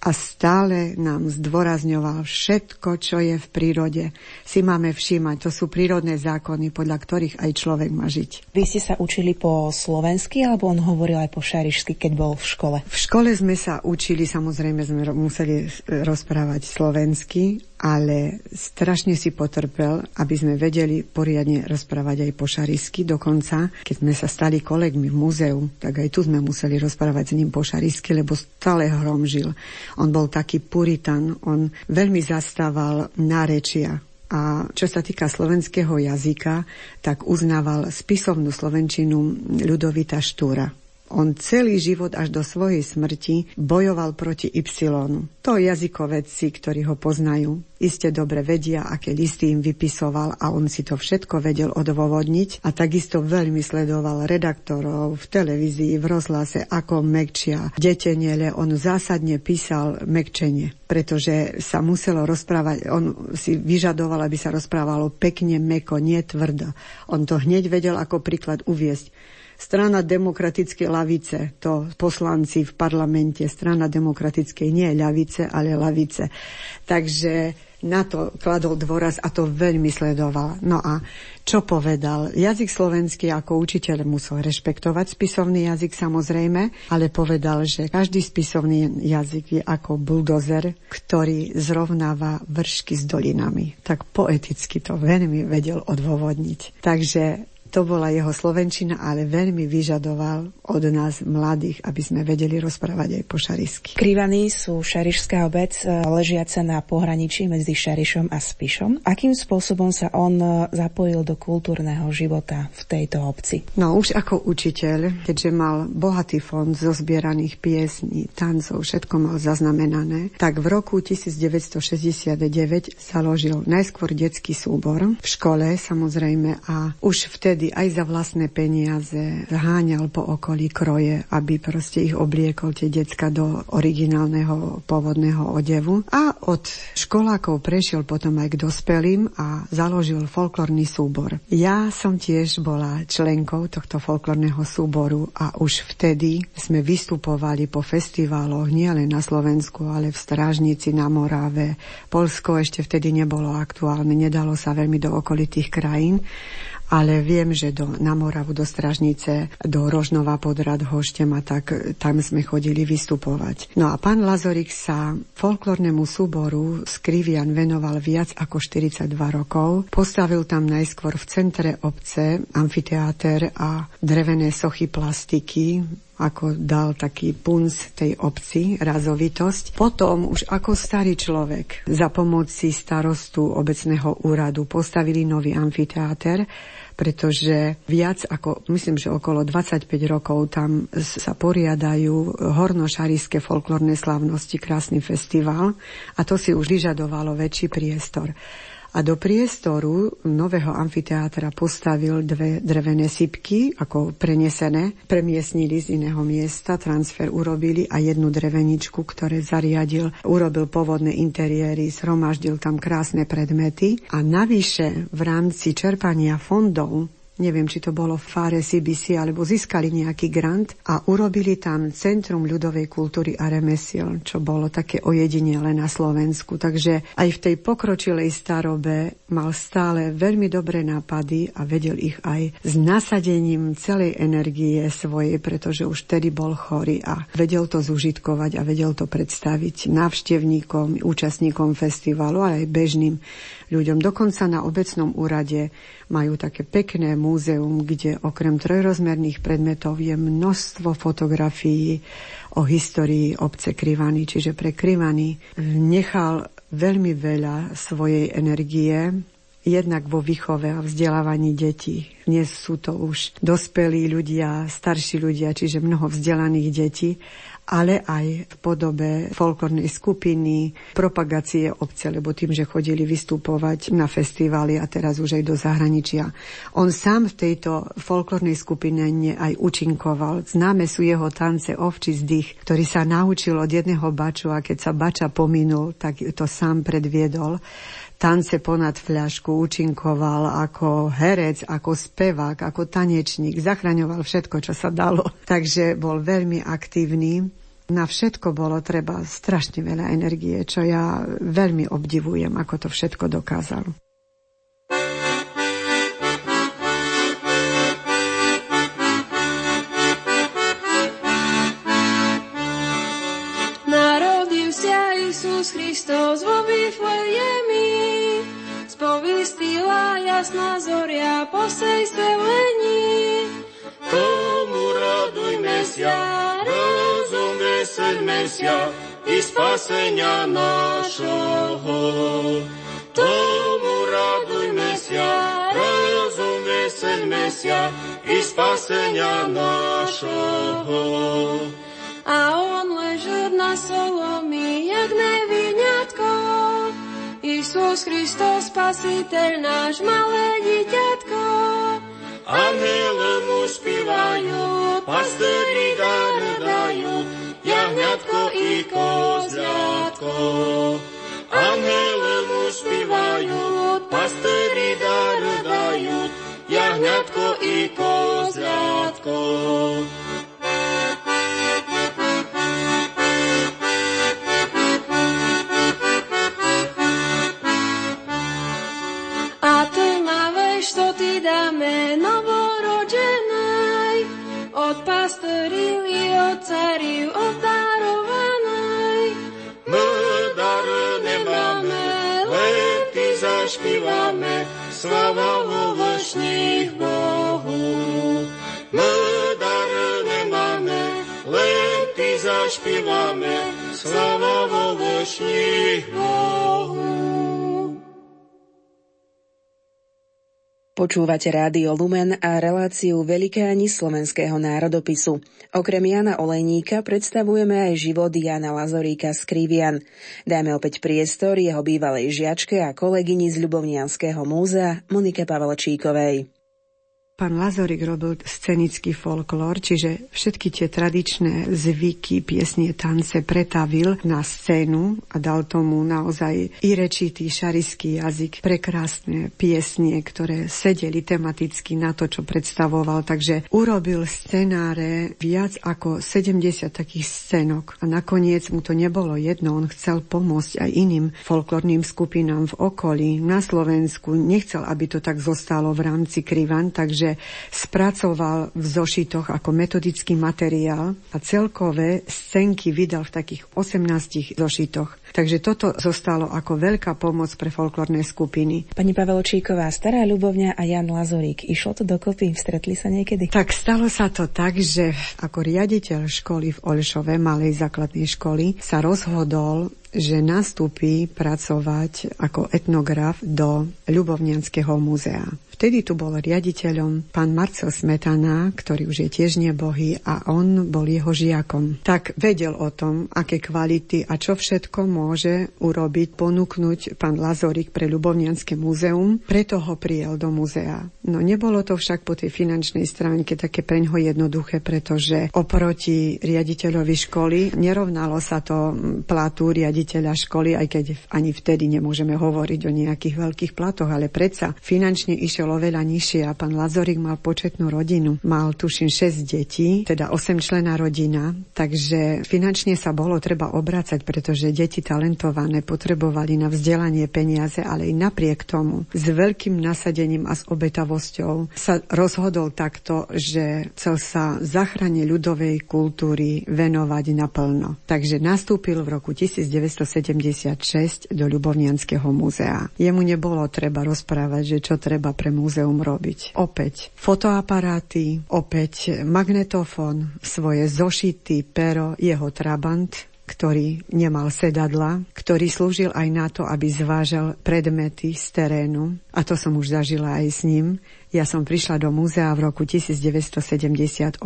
A stále nám zdôrazňoval všetko, čo je v prírode. Si máme všímať, to sú sú prírodné zákony, podľa ktorých aj človek má žiť. Vy ste sa učili po slovensky, alebo on hovoril aj po šarišsky, keď bol v škole? V škole sme sa učili, samozrejme sme museli rozprávať slovensky, ale strašne si potrpel, aby sme vedeli poriadne rozprávať aj po šarišsky. Dokonca, keď sme sa stali kolegmi v múzeu, tak aj tu sme museli rozprávať s ním po šarišsky, lebo stále hromžil. On bol taký puritan, on veľmi zastával nárečia. A čo sa týka slovenského jazyka, tak uznával spisovnú slovenčinu Ľudovita Štúra. On celý život až do svojej smrti bojoval proti Y. To jazykovedci, ktorí ho poznajú, iste dobre vedia, aké listy im vypisoval, a on si to všetko vedel odôvodniť. A takisto veľmi sledoval redaktorov v televízii, v rozhlase, ako mekčia detenele. On zásadne písal mekčenie, pretože sa muselo rozprávať. On si vyžadoval, aby sa rozprávalo pekne, meko, nie tvrdo. On to hneď vedel ako príklad uviesť. Strana demokratickej ľavice, to poslanci v parlamente, strana demokratickej nie ľavice, ale ľavice. Takže na to kladol dôraz a to veľmi sledoval. No a čo povedal? Jazyk slovenský ako učiteľ musel rešpektovať spisovný jazyk, samozrejme, ale povedal, že každý spisovný jazyk je ako buldozer, ktorý zrovnáva vršky s dolinami. Tak poeticky to veľmi vedel odôvodniť. Takže to bola jeho slovenčina, ale veľmi vyžadoval od nás mladých, aby sme vedeli rozprávať aj po šarišsky. Krivany sú šarišská obec, ležiaca na pohraničí medzi Šarišom a Spišom. Akým spôsobom sa on zapojil do kultúrneho života v tejto obci? No už ako učiteľ, keďže mal bohatý fond zo zbieraných piesní, tancov, všetko mal zaznamenané, tak v roku 1969 založil najskôr detský súbor v škole, samozrejme, a už vtedy aj za vlastné peniaze zháňal po okolí kroje, aby proste ich obliekol, tie decka, do originálneho pôvodného odevu. A od školákov prešiel potom aj k dospelým a založil folklórny súbor. Ja som tiež bola členkou tohto folklórneho súboru a už vtedy sme vystupovali po festiváloch, nie len na Slovensku, ale v Strážnici, na Morave. Poľsko ešte vtedy nebolo aktuálne, nedalo sa veľmi do okolitých krajín. Ale viem, že na Moravu, do Strážnice, do Rožnova pod Radhoštem, a tak tam sme chodili vystupovať. No a pán Lazorík sa folklórnemu súboru z Krivian venoval viac ako 42 rokov. Postavil tam najskôr v centre obce amfiteáter a drevené sochy plastiky, ako dal taký punc tej obci, razovitosť. Potom už ako starý človek za pomoci starostu obecného úradu postavili nový amfiteáter, pretože viac ako, myslím, že okolo 25 rokov tam sa poriadajú hornošarišské folklórne slávnosti, krásny festival, a to si už vyžadovalo väčší priestor. A do priestoru nového amfiteátra postavil dve drevené sypky, ako prenesené, premiestnili z iného miesta, transfer urobili, a jednu dreveničku, ktoré zariadil, urobil povodné interiéry, zhromaždil tam krásne predmety. A navyše v rámci čerpania fondov, neviem, či to bolo Fare CBC, alebo získali nejaký grant a urobili tam Centrum ľudovej kultúry a remesiel, čo bolo také ojedinelé na Slovensku. Takže aj v tej pokročilej starobe mal stále veľmi dobré nápady a vedel ich aj s nasadením celej energie svojej, pretože už tedy bol chorý, a vedel to zúžitkovať a vedel to predstaviť návštevníkom, účastníkom festivalu, ale aj bežným ľuďom. Dokonca na obecnom úrade majú také pekné múzeum, kde okrem trojrozmerných predmetov je množstvo fotografií o histórii obce Krivany. Čiže pre Krivany nechal veľmi veľa svojej energie, jednak vo výchove a vzdelávaní detí. Dnes sú to už dospelí ľudia, starší ľudia, čiže mnoho vzdelaných detí, ale aj v podobe folklórnej skupiny, propagácie obce, lebo tým, že chodili vystupovať na festivály a teraz už aj do zahraničia. On sám v tejto folklórnej skupine aj účinkoval. Známe sú jeho tance Ovčí zdych, ktorý sa naučil od jedného baču, a keď sa bača pominul, tak to sám predviedol. Tance ponad fľašku, účinkoval ako herec, ako spevák, ako tanečník, zachraňoval všetko, čo sa dalo. Takže bol veľmi aktívny. Na všetko bolo treba strašne veľa energie, čo ja veľmi obdivujem, ako to všetko dokázal. Kristov zvobí flejemi, spovistila jasná zoria po sej stelení. Tomu radujme sa, rozum veselme sa i spasenia našoho. Tomu radujme sa, rozum veselme sa i spasenia našoho. A on ležel na solomi, jak neviňatko. Isus Kristus, Spasiteľ náš, malé dieťatko. Anjele mu spívajú, pastýri dar dajú, jahňatko i kozľatko. Anjele mu spívajú, pastýri dar dajú, jahňatko i kozľatko. Dáme novorodenej, od pastoril i od cariv obdarovanej. My dar nemáme, len ty zašpívame, sláva vôľašných Bohu. My dar nemáme, len ty zašpívame, sláva vôľašných Bohu. Počúvate Rádio Lumen a reláciu Velikáni slovenského národopisu. Okrem Jána Olejníka predstavujeme aj život Jána Lazoríka z Krivian. Dáme opäť priestor jeho bývalej žiačke a kolegyni z Ľubovňanského múzea Monike Pavelčíkovej. Pán Lazorík robil scenický folklór, čiže všetky tie tradičné zvyky, piesne, tance pretavil na scénu a dal tomu naozaj i rečitý šarišský jazyk, prekrásne piesne, ktoré sedeli tematicky na to, čo predstavoval. Takže urobil scenáre viac ako 70 takých scénok a nakoniec mu to nebolo jedno. On chcel pomôcť aj iným folklórnym skupinám v okolí, na Slovensku. Nechcel, aby to tak zostalo v rámci Krivan, takže že spracoval v zošitoch ako metodický materiál a celkové scénky vydal v takých 18 zošitoch. Takže toto zostalo ako veľká pomoc pre folklórne skupiny. Pani Pavelčíková, Stará Ľubovňa a Ján Lazorík. Išlo to dokopy? Stretli sa niekedy? Tak stalo sa to tak, že ako riaditeľ školy v Olšove, malej základnej školy, sa rozhodol, že nastúpi pracovať ako etnograf do Ľubovňanského múzea. Vtedy tu bol riaditeľom pán Marcel Smetana, ktorý už je tiež nebohý, a on bol jeho žiakom. Tak vedel o tom, aké kvality a čo všetko môže urobiť, ponúknuť pán Lazorík pre Ľubovňanské múzeum, preto ho prijal do múzea. No nebolo to však po tej finančnej stránke také preňho jednoduché, pretože oproti riaditeľovi školy nerovnalo sa to platu riaditeľa školy, aj keď ani vtedy nemôžeme hovoriť o nejakých veľkých platoch, ale predsa finančne išiel oveľa nižšie a pán Lazorík mal početnú rodinu. Mal tuším 6 detí, teda 8 člená rodina, takže finančne sa bolo treba obrácať, pretože deti talentované potrebovali na vzdelanie peniaze, ale i napriek tomu s veľkým nasadením a s obetavosťou sa rozhodol takto, že chcel sa zachrane ľudovej kultúry venovať naplno. Takže nastúpil v roku 1976 do Ľubovňanského múzea. Jemu nebolo treba rozprávať, že čo treba pre múzeum robiť. Opäť fotoaparáty, opäť magnetofón, svoje zošity, pero, jeho trabant, ktorý nemal sedadla, ktorý slúžil aj na to, aby zvážal predmety z terénu. A to som už zažila aj s ním. Ja som prišla do múzea v roku 1978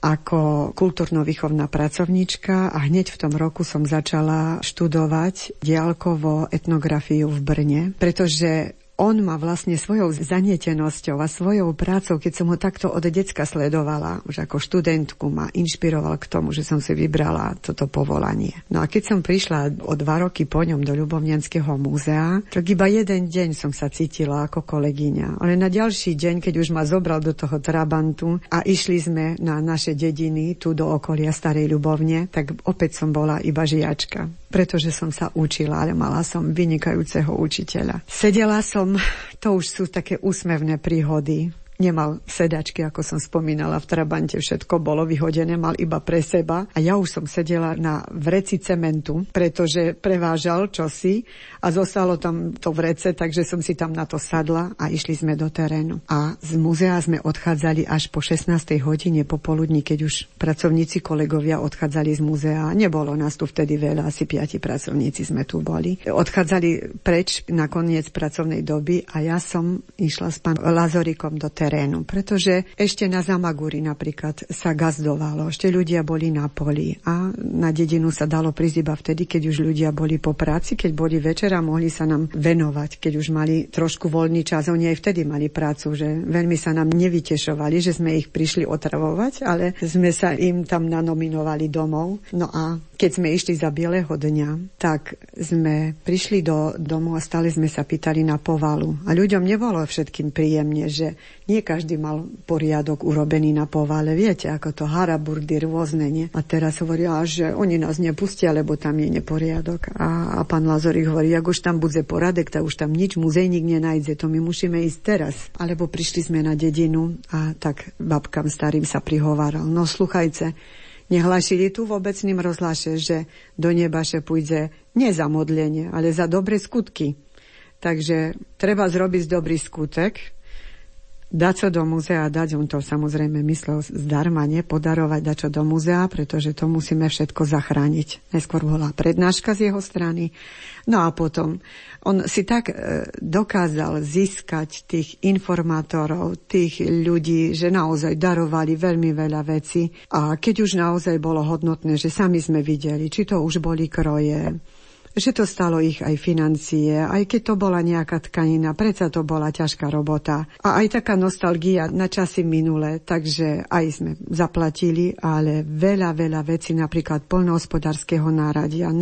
ako kultúrno-výchovná pracovníčka a hneď v tom roku som začala študovať diaľkovo etnografiu v Brne, pretože on ma vlastne svojou zanietenosťou a svojou prácou, keď som ho takto od decka sledovala, už ako študentku, ma inšpiroval k tomu, že som si vybrala toto povolanie. No a keď som prišla o 2 roky po ňom do Ľubovňanského múzea, tak iba jeden deň som sa cítila ako kolegyňa. Ale na ďalší deň, keď už ma zobral do toho trabantu a išli sme na naše dediny, tu do okolia Starej Ľubovne, tak opäť som bola iba žiačka, pretože som sa učila, ale mala som vynikajúceho učiteľa. Sedela som, to už sú také úsmevné príhody, Nemal sedačky, ako som spomínala, v Trabante všetko bolo vyhodené, mal iba pre seba. A ja už som sedela na vreci cementu, pretože prevážal čosi a zostalo tam to vrece, takže som si tam na to sadla a išli sme do terénu. A z múzea sme odchádzali až po 16. hodine popoludní, keď už pracovníci, kolegovia odchádzali z múzea. Nebolo nás tu vtedy veľa, asi 5 pracovníci sme tu boli. Odchádzali preč na koniec pracovnej doby a ja som išla s pánom Lazoríkom do terénu. Pretože ešte na Zamagúri napríklad sa gazdovalo, ešte ľudia boli na poli a na dedinu sa dalo prísť iba vtedy, keď už ľudia boli po práci, keď boli večera, mohli sa nám venovať, keď už mali trošku voľný čas, oni aj vtedy mali prácu, že veľmi sa nám nevytešovali, že sme ich prišli otravovať, ale sme sa im tam nanominovali domov. No a keď sme išli za bieleho dňa, tak sme prišli do domu a stále sme sa pýtali na povalu. A ľuďom nebolo všetkým príjemne, že nie každý mal poriadok urobený na povale. Viete, ako to haraburdy rôzne, nie? A teraz hovoria, že oni nás nepustia, lebo tam je neporiadok. A pán Lazorík hovorí, ak už tam bude poradek, tak už tam nič muzejník nenájde, to my musíme ísť teraz. Alebo prišli sme na dedinu a tak babkám starým sa prihováral. No sluchajce, nehlášili tu v obecným rozhlaše, že do nebaše pôjde nie za modlenie, ale za dobré skutky. Takže treba zrobiť dobrý skutek, dať čo do múzea, dať, on to samozrejme myslel zdarma, nepodarovať, dať čo do múzea, pretože to musíme všetko zachrániť. Neskôr bola prednáška z jeho strany. No a potom on si tak dokázal získať tých informátorov, tých ľudí, že naozaj darovali veľmi veľa vecí. A keď už naozaj bolo hodnotné, že sami sme videli, či to už boli kroje, že to stalo ich aj financie, aj keď to bola nejaká tkanina, predsa to bola ťažká robota. A aj taká nostalgia na časy minulé, takže aj sme zaplatili, ale veľa, veľa vecí, napríklad poľnohospodárskeho náradia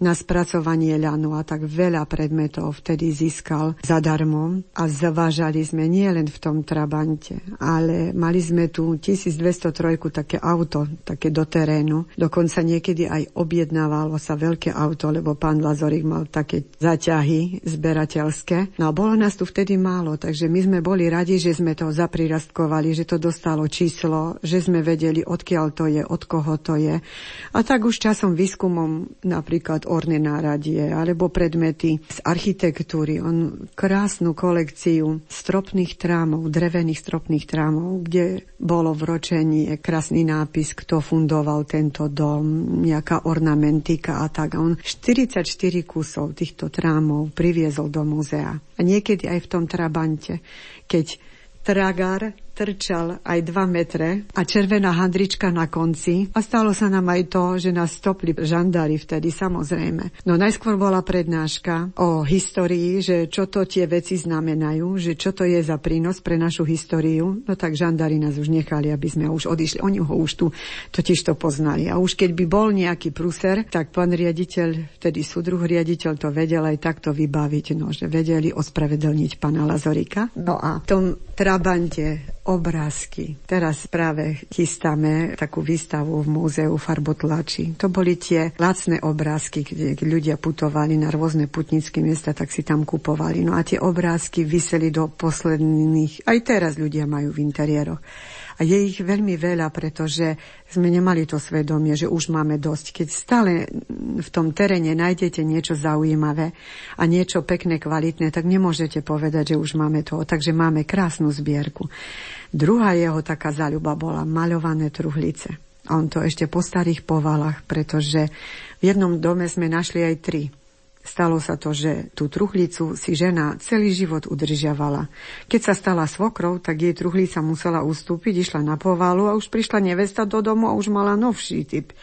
na spracovanie ľanu a tak veľa predmetov vtedy získal zadarmo a zavážali sme nie len v tom Trabante, ale mali sme tu 1203 také auto, také do terénu, dokonca niekedy aj objednávalo sa veľké auto, lebo pán Lazorík mal také zaťahy zberateľské. No a bolo nás tu vtedy málo, takže my sme boli radi, že sme to zaprirastkovali, že to dostalo číslo, že sme vedeli, odkiaľ to je, od koho to je. A tak už časom výskumom napríklad orné náradie alebo predmety z architektúry. On krásnu kolekciu stropných trámov, drevených stropných trámov, kde bolo v ročení krásny nápis, kto fundoval tento dom, nejaká ornamentika a tak. On 44 kusov týchto trámov priviezol do múzea. A niekedy aj v tom Trabante, keď tragár trčal aj 2 metre a červená handrička na konci. A stalo sa nám aj to, že nás stopli žandári vtedy, samozrejme. No najskôr bola prednáška o histórii, že čo to tie veci znamenajú, že čo to je za prínos pre našu históriu. No tak žandári nás už nechali, aby sme už odišli. Oni ho už tu totiž to poznali. A už keď by bol nejaký pruser, tak pán riaditeľ, vtedy súdruh riaditeľ to vedel aj takto vybaviť, no, že vedeli ospravedlniť pána Lazoríka. No a v tom Trabante obrázky. Teraz práve chystáme takú výstavu v múzeu farbotlačí. To boli tie lacné obrázky, kde ľudia putovali na rôzne putnícke miesta, tak si tam kupovali. No a tie obrázky viseli do posledných. Aj teraz ľudia majú v interiéroch. A je ich veľmi veľa, pretože sme nemali to svedomie, že už máme dosť. Keď stále v tom teréne nájdete niečo zaujímavé a niečo pekné, kvalitné, tak nemôžete povedať, že už máme to. Takže máme krásnu zbierku. Druhá jeho taká záľuba bola maľované truhlice. A on to ešte po starých povalách, pretože v jednom dome sme našli aj 3. Stalo sa to, že tú truhlicu si žena celý život udržiavala. Keď sa stala svokrou, tak jej truhlica musela ustúpiť, išla na povalu a už prišla nevesta do domu a už mala novší typ.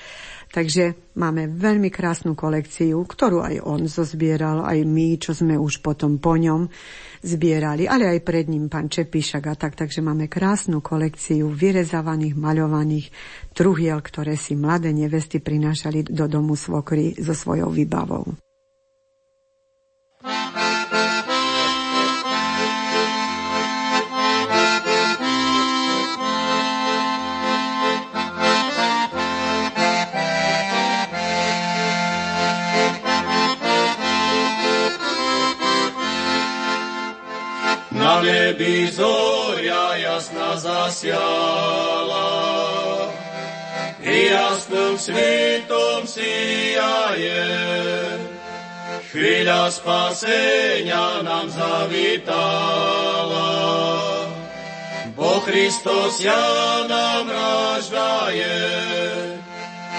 Takže máme veľmi krásnu kolekciu, ktorú aj on zozbieral, aj my, čo sme už potom po ňom zbierali, ale aj pred ním pán Čepíšak a tak. Takže máme krásnu kolekciu vyrezávaných, maľovaných truhiel, ktoré si mladé nevesty prinášali do domu svokry so svojou výbavou. Na nebi zoria krásna zasiala, i jasným svítom siaje. Chvíľa spasenia nám zavitala, bo Hristos Jana mraždaje,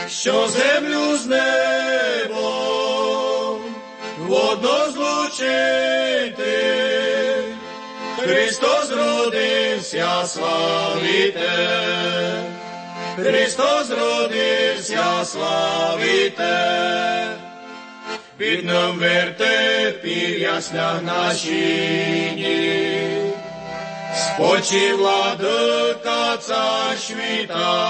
що землю з небом водно злучити. Христос родився, славіте, Христос родився, славіте. Під нам верте пір яснях нашині, спочивла дика цашвіта.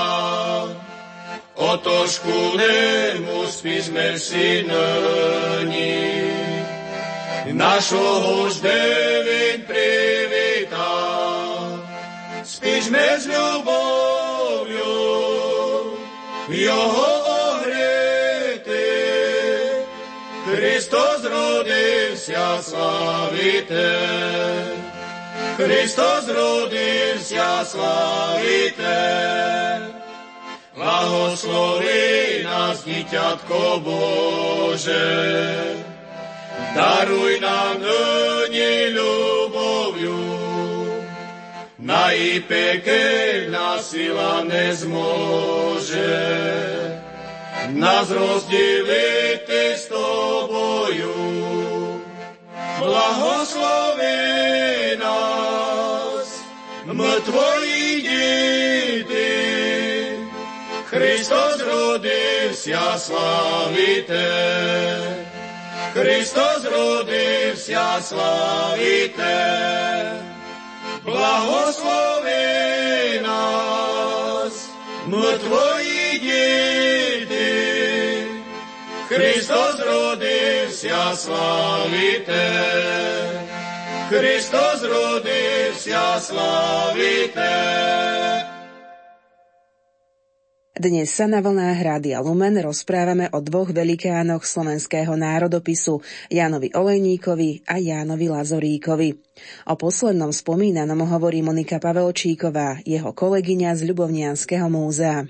Otož ku nemu spísme si nyní. Našoho ždevin privítá, spísme s ľubovňu, jeho ohryty. Hristos rodivsia, slavite, Hristos rodivsia, slavite. Blahoslovi nás, dieťatko Bože, daruj nám nyní ľubovňu, na i pekelná sila nezmôže nás rozdeliť ty s Tobою. Blahoslovi nás, my Tvoji deti, Hristos rodivsia, slavite, Hristos rodivsia, slavite. Blahoslovi nás, my Tvoji deti, Hristos rodivsia, slavite, Hristos rodivsia, slavite. Dnes sa na vlnách Rádia Lumen rozprávame o dvoch velikánoch slovenského národopisu, Jánovi Olejníkovi a Jánovi Lazoríkovi. O poslednom spomínanom hovorí Monika Pavelčíková, jeho kolegyňa z Ľubovňanského múzea.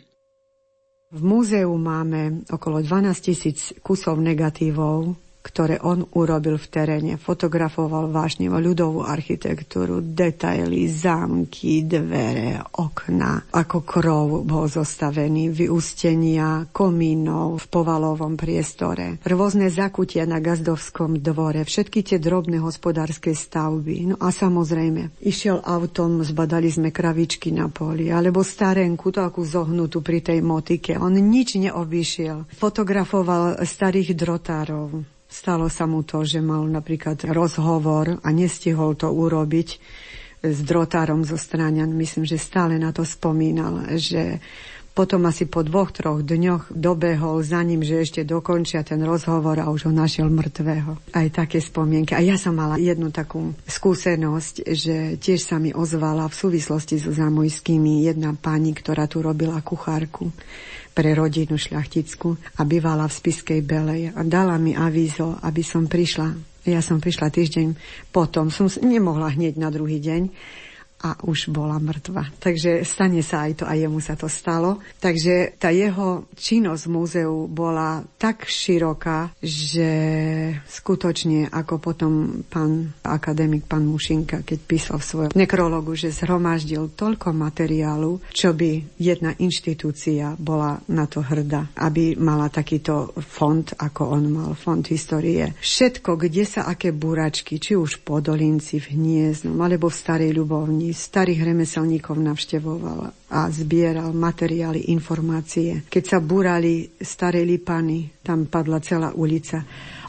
V múzeu máme okolo 12 000 kusov negatívov, ktoré on urobil v teréne. Fotografoval vášnivo ľudovú architektúru, detaily, zámky, dvere, okna, ako krov bol zostavený, vyústenia, komínov v povalovom priestore, rôzne zakutia na gazdovskom dvore, všetky tie drobné hospodárske stavby. No a samozrejme, išiel autom, zbadali sme kravičky na poli, alebo starenku, takú zohnutú pri tej motike. On nič neobyšiel. Fotografoval starých drotárov. Stalo sa mu to, že mal napríklad rozhovor a nestihol to urobiť s drotárom zo Stráňan. Myslím, že stále na to spomínal, že potom asi po 2-3 dňoch dobehol za ním, že ešte dokončia ten rozhovor a už ho našiel mŕtvého. Aj také spomienky. A ja som mala jednu takú skúsenosť, že tiež sa mi ozvala v súvislosti so Zamojskými jedna pani, ktorá tu robila kuchárku pre rodinu šľachtickú a bývala v Spišskej Belej. A dala mi avízo, aby som prišla. Ja som prišla týždeň potom. Som nemohla hneď na druhý deň. A už bola mŕtva. Takže stane sa aj to, aj jemu sa to stalo. Takže tá jeho činnosť v múzeu bola tak široká, že skutočne, ako potom pán akademik, pán Mušinka, keď písal v svojom nekrologu, že zhromaždil toľko materiálu, čo by jedna inštitúcia bola na to hrdá, aby mala takýto fond, ako on mal, fond histórie. Všetko, kde sa aké buračky, či už po Dolinci, v Hniezdnom, alebo v Starej Ľubovni, starých remeselníkov navštevoval a zbieral materiály, informácie. Keď sa búrali Staré Lipany, tam padla celá ulica.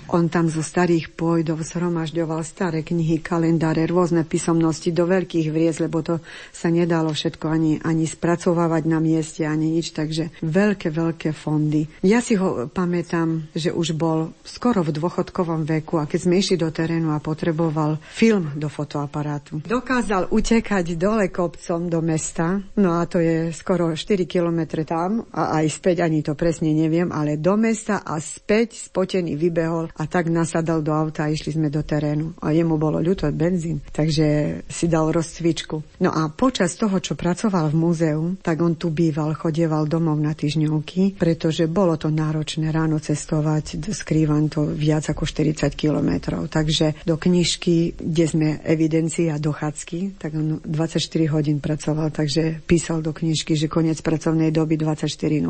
On tam zo starých pôjdov zhromažďoval staré knihy, kalendáre, rôzne písomnosti do veľkých vriec, lebo to sa nedalo všetko ani spracovávať na mieste, ani nič, takže veľké fondy. Ja si ho pamätám, že už bol skoro v dôchodkovom veku a keď sme išli do terénu a potreboval film do fotoaparátu, dokázal utekať dole kopcom do mesta, no a to je skoro 4 kilometre tam a aj späť, ani to presne neviem, ale do mesta a späť spotený vybehol A tak nasadal do auta a išli sme do terénu. A jemu bolo ľúto benzín, takže si dal rozcvičku. No a počas toho, čo pracoval v múzeu, tak on tu býval, chodieval domov na týždňovky, pretože bolo to náročné ráno cestovať, skrývam to viac ako 40 kilometrov. Takže do knižky, kde sme evidencia dochádzky, tak on 24 hodín pracoval, takže písal do knižky, že koniec pracovnej doby 24:00.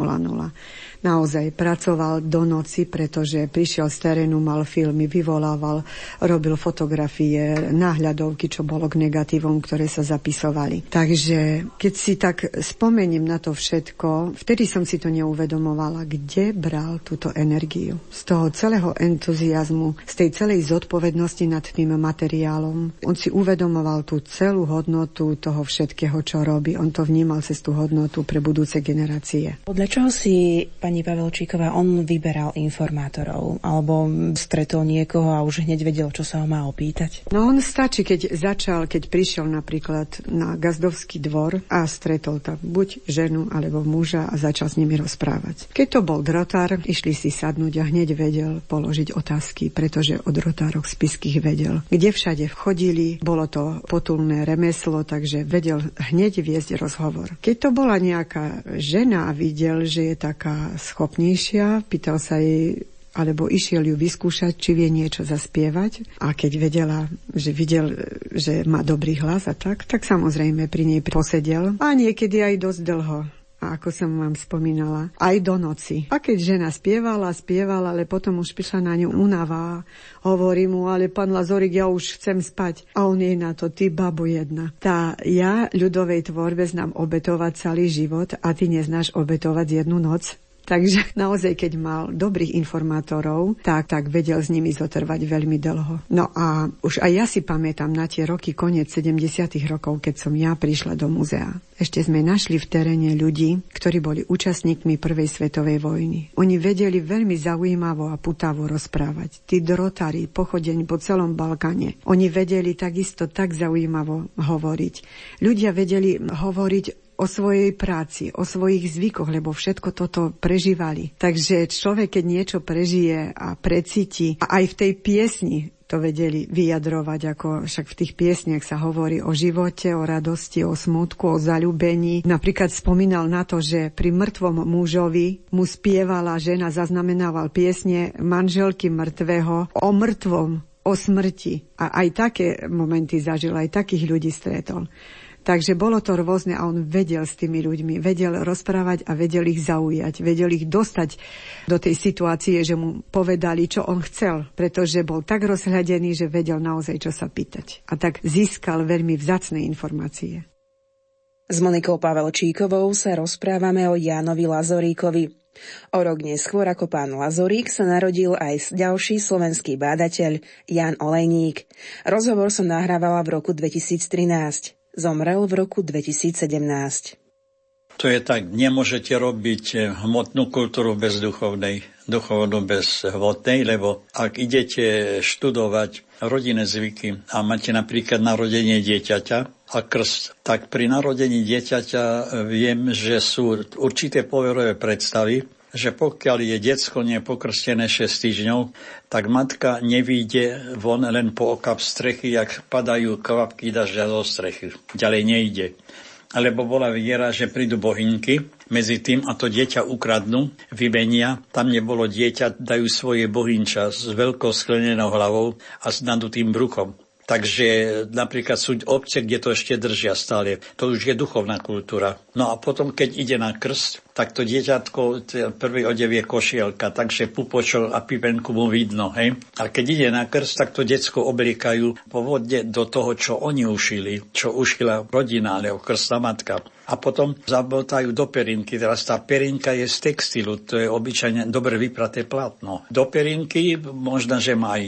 Naozaj pracoval do noci, pretože prišiel z terénu, mal filmy, vyvolával, robil fotografie, náhľadovky, čo bolo k negatívom, ktoré sa zapisovali. Takže keď si tak spomením na to všetko, vtedy som si to neuvedomovala, kde bral túto energiu. Z toho celého entuziazmu, z tej celej zodpovednosti nad tým materiálom. On si uvedomoval tú celú hodnotu toho všetkého, čo robí. On to vnímal cez tú hodnotu pre budúce generácie. Podľa čoho si pani Pavelčíková, on vyberal informátorov, alebo stretol niekoho a už hneď vedel, čo sa ho má opýtať? No on stačí, keď prišiel napríklad na gazdovský dvor a stretol tam buď ženu alebo muža a začal s nimi rozprávať. Keď to bol drotár, išli si sadnúť a hneď vedel položiť otázky, pretože o drotároch spiských vedel. Kde všade chodili, bolo to potulné remeslo, takže vedel hneď viesť rozhovor. Keď to bola nejaká žena a videl, že je taká schopnejšia, pýtal sa jej, alebo išiel ju vyskúšať, či vie niečo zaspievať. A keď videl, že má dobrý hlas a tak samozrejme pri nej posedel. A niekedy aj dosť dlho. A ako som vám spomínala, aj do noci. A keď žena spievala, ale potom už prišla na ňu únava. Hovorí mu, ale pán Lazorík, ja už chcem spať. A on jej na to, ty babu jedna. Tá ja ľudovej tvorbe znam obetovať celý život a ty neznáš obetovať jednu noc. Takže naozaj, keď mal dobrých informátorov, tak vedel s nimi zotrvať veľmi dlho. No a už aj ja si pamätám na tie roky, koniec 70. rokov, keď som ja prišla do múzea. Ešte sme našli v teréne ľudí, ktorí boli účastníkmi Prvej svetovej vojny. Oni vedeli veľmi zaujímavo a putavo rozprávať. Tí drotári, pochodeň po celom Balkáne. Oni vedeli takisto tak zaujímavo hovoriť. Ľudia vedeli hovoriť o svojej práci, o svojich zvykoch, lebo všetko toto prežívali. Takže človek, keď niečo prežije a precíti, a aj v tej piesni to vedeli vyjadrovať, ako však v tých piesniach sa hovorí o živote, o radosti, o smutku, o zaľúbení. Napríklad spomínal na to, že pri mŕtvom mužovi mu spievala žena, zaznamenával piesne manželky mŕtvého o mŕtvom, o smrti. A aj také momenty zažil, aj takých ľudí stretol. Takže bolo to rôzne a on vedel s tými ľuďmi, vedel rozprávať a vedel ich zaujať, vedel ich dostať do tej situácie, že mu povedali, čo on chcel, pretože bol tak rozhľadený, že vedel naozaj, čo sa pýtať. A tak získal veľmi vzácne informácie. S Monikou Pavelčíkovou sa rozprávame o Jánovi Lazoríkovi. O rok neskôr ako pán Lazorík sa narodil aj ďalší slovenský bádateľ Ján Olejník. Rozhovor som nahrávala v roku 2013. Zomrel v roku 2017. To je tak, nemôžete robiť hmotnú kultúru bez duchovnej, duchovnú bez hmotnej, lebo ak idete študovať rodinné zvyky a máte napríklad narodenie dieťaťa a krst, tak pri narodení dieťaťa viem, že sú určité poverové predstavy, že pokiaľ je decko nepokrstené 6 týždňov, tak matka nevyjde von len po okap strechy, jak padajú kvapky dažďa zo strechy. Ďalej nejde. Alebo bola viera, že prídu bohynky medzi tým a to dieťa ukradnú, vymenia. Tam nebolo dieťa, dajú svoje bohynča s veľkou sklenenou hlavou a s nadutým bruchom. Takže napríklad sú obce, kde to ešte držia stále. To už je duchovná kultúra. No a potom, keď ide na krst, tak to dieťatko, prvý odev je košielka, takže pupočol a pipenku mu vidno. Hej? A keď ide na krst, tak to decko obliekajú povodne do toho, čo oni ušili, čo ušila rodina, alebo krstná matka. A potom zabotajú do perinky. Teraz tá perinka je z textilu, to je obyčajne dobre vypraté plátno. Do perinky možno, že má aj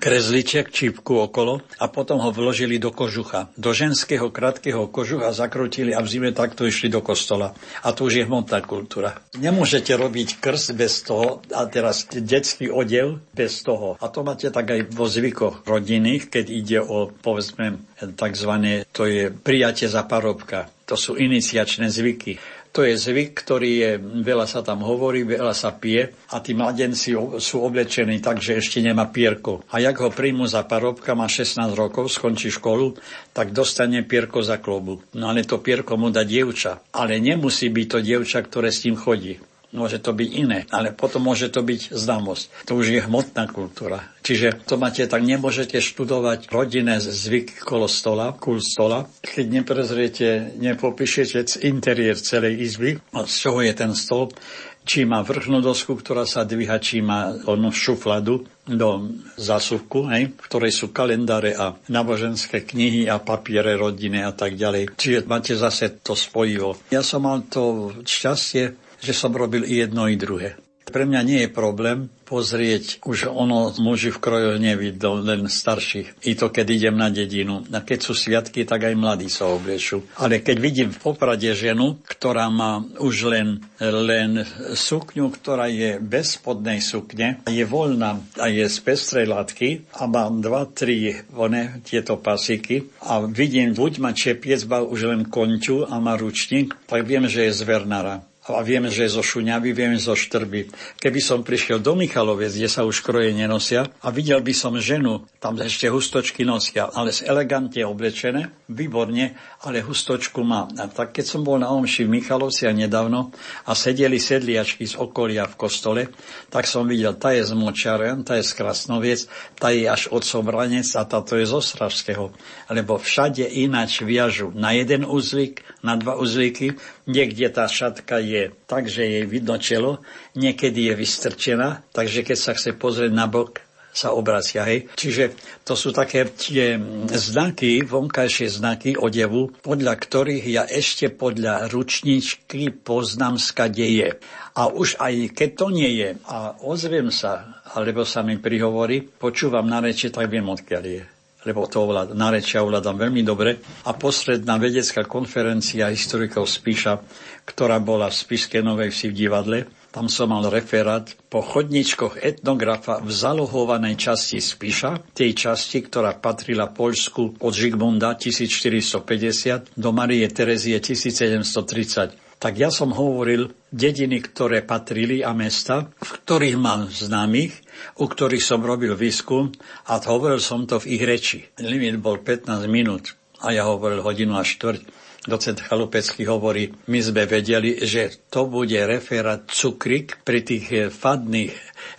kresliček, čípku okolo a potom ho vložili do kožucha. Do ženského krátkeho kožucha zakrutili a v zime takto išli do kostola. A to už je hmotná kultúra. Nemôžete robiť krst bez toho a teraz detský odev bez toho. A to máte tak aj vo zvykoch rodinných, keď ide o, povedzme, takzvané, to je prijatie za parobka. To sú iniciačné zvyky. To je zvyk, ktorý je, veľa sa tam hovorí, veľa sa pije a tí mladenci sú oblečení tak, že ešte nemá pierko. A jak ho príjmu za parobka, má 16 rokov, skončí školu, tak dostane pierko za klobu. No ale to pierko mu dá dievča. Ale nemusí byť to dievča, ktoré s ním chodí. Môže to byť iné, ale potom môže to byť známosť. To už je hmotná kultúra. Čiže to máte, tak nemôžete študovať rodinné zvyky kolo stola, kúl stola, keď neprezriete, nepopíšete interiér celej izby, z čoho je ten stôl, či má vrchnú dosku, ktorá sa dvíha, či má onu šufladu do zásuvku, v ktorej sú kalendáre a náboženské knihy a papiere rodiny a tak ďalej. Čiže máte zase to spojivo. Ja som mal to šťastie, že som robil i jedno, i druhé. Pre mňa nie je problém pozrieť, už ono muži v krojoch nevidú, len starších. I to, keď idem na dedinu. A keď sú sviatky, tak aj mladí sa obliečú. Ale keď vidím v Poprade ženu, ktorá má už len sukňu, ktorá je bez spodnej sukne, je voľná a je z pestrej látky a mám 2-3 tieto pasiky a vidím, buď ma čepiec, ba už len konťu a má ručník, tak viem, že je z Vernára. A viem, že je zo Šuňavy, viem zo Štrby. Keby som prišiel do Michaloviec, kde sa už kroje nenosia, a videl by som ženu, tam ešte hustočky nosia, ale elegantne oblečené, výborne, ale hustočku má. A tak keď som bol na omši v Michalovciach nedávno a sedeli sedliačky z okolia v kostole, tak som videl, tá je z Močaren, tá je z Krasnoviec, tá je až od Sobranec a táto je z Ostravského. Lebo všade ináč viažu na jeden uzvyk, na dva uzvyky, niekde tá šatka je tak, že jej vidno čelo, niekedy je vystrčená, takže keď sa chce pozrieť na bok, sa obracia, hej. Čiže to sú také tie znaky, vonkajšie znaky odevu, podľa ktorých ja ešte podľa ručničky poznám, skade je. A už aj keď to nie je a ozviem sa, alebo sa mi prihovorí, počúvam na reči, tak viem, odkiaľ je. Lebo to narečia ovládam veľmi dobre. A posledná vedecká konferencia historikov Spiša, ktorá bola v Spišskej Novej Vsi v divadle, tam som mal referát po chodničkoch etnografa v zalohovanej časti Spiša, tej časti, ktorá patrila Poľsku od Žigmunda 1450 do Marie Terezie 1730. Tak ja som hovoril dediny, ktoré patrili a mesta, v ktorých mám známych, u ktorých som robil výskum a hovoril som to v ich reči. Limit bol 15 minút a ja hovoril hodinu a štvrť. Docent Chalupecký hovorí, my sme vedeli, že to bude referát Cukrik pri tých fadných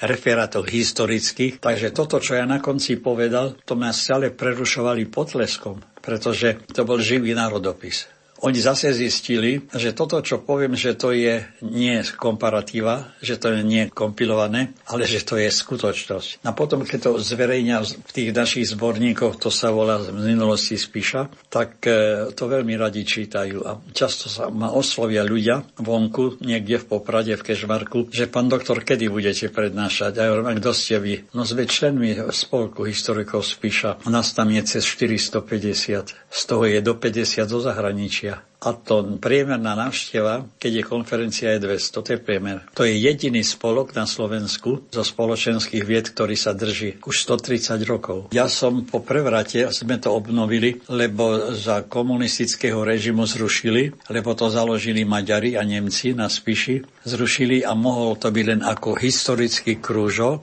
referátoch historických. Takže toto, čo ja na konci povedal, to ma stále prerušovali potleskom, pretože to bol živý národopis. Oni zase zistili, že toto, čo poviem, že to je nie komparatíva, že to je nie kompilované, ale že to je skutočnosť. A potom, keď to zverejňa v tých našich zborníkoch, to sa volá z minulosti Spiša, tak to veľmi radi čítajú. A často sa ma oslovia ľudia vonku, niekde v Poprade, v Kežmarku, že pán doktor, kedy budete prednášať? A ja hovorím, kto ste vy? No sme členmi spolku historikov Spiša. U nás tam je cez 450. Z toho je do 50 do zahraničia. A to priemerná návšteva, keď je konferencia, je 200, to je priemer. To je jediný spolok na Slovensku zo spoločenských vied, ktorý sa drží už 130 rokov. Ja som po prevrate, sme to obnovili, lebo za komunistického režimu zrušili, lebo to založili Maďari a Nemci na Spiši, zrušili a mohol to byť len ako historický krúžok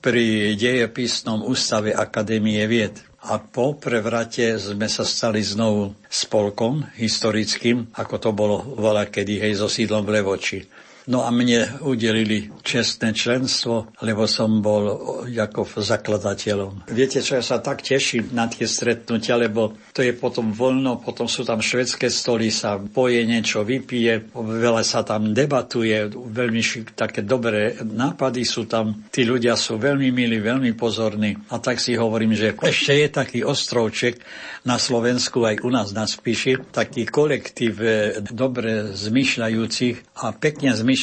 pri dejepisnom ústave Akadémie vied. A po prevrate sme sa stali znovu spolkom historickým, ako to bolo voľakedy, hej, so sídlom v Levoči. No a mne udelili čestné členstvo, lebo som bol ako zakladateľom. Viete čo, ja sa tak teším na tie stretnutia, lebo to je potom voľno, potom sú tam švedské stoly, sa poje niečo, vypije, veľa sa tam debatuje, veľmi také dobré nápady sú tam, tí ľudia sú veľmi milí, veľmi pozorní. A tak si hovorím, že ešte je taký ostrovček na Slovensku, aj u nás na Spiši, taký kolektív dobre zmyšľajúcich a pekne zmyšľajúcich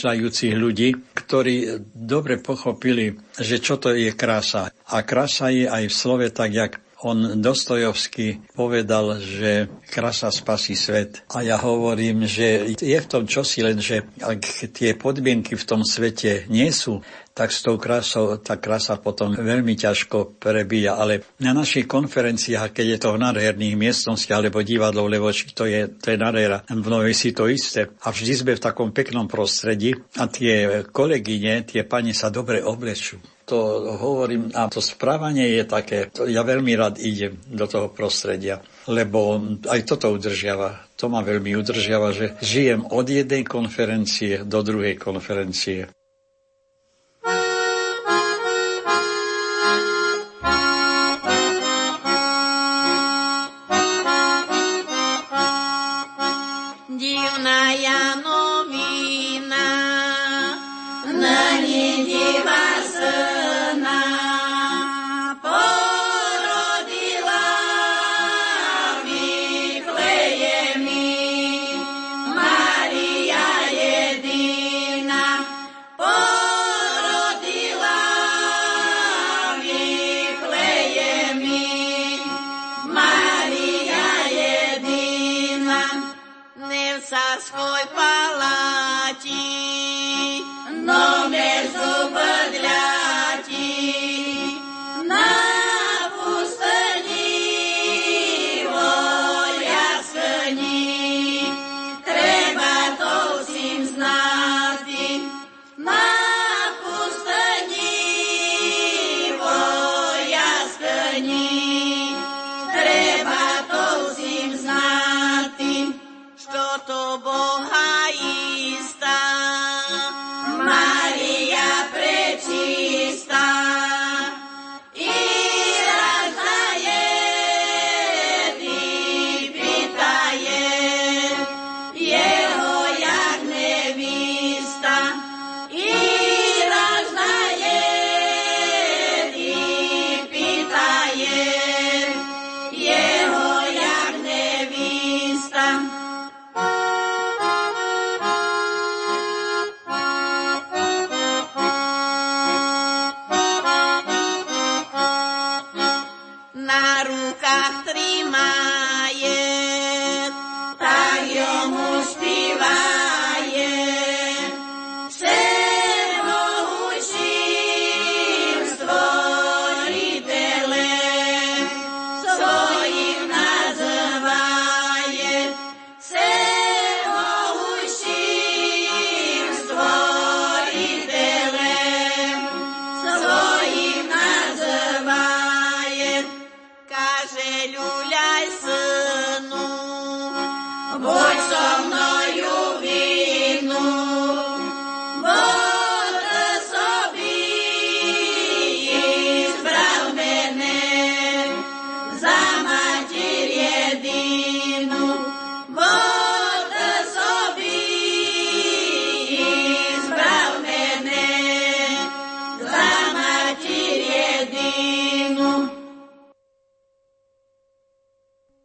ľudí, ktorí dobre pochopili, že čo to je krása. A krása je aj v slove tak, jak on Dostojevský povedal, že krása spasí svet. A ja hovorím, že je v tom čosi, len že ak tie podmienky v tom svete nie sú, tak s tou krásou, tá krása potom veľmi ťažko prebíja. Ale na našich konferenciách, keď je to v nádherných miestnostiach alebo divadlo v Levoči, to je nádhera. V Novici to isté. A vždy sme v takom peknom prostredí a tie kolegyne, tie pani sa dobre oblečú. To hovorím a to správanie je také, ja veľmi rád idem do toho prostredia, lebo aj toto udržiava, to ma veľmi udržiava, že žijem od jednej konferencie do druhej konferencie.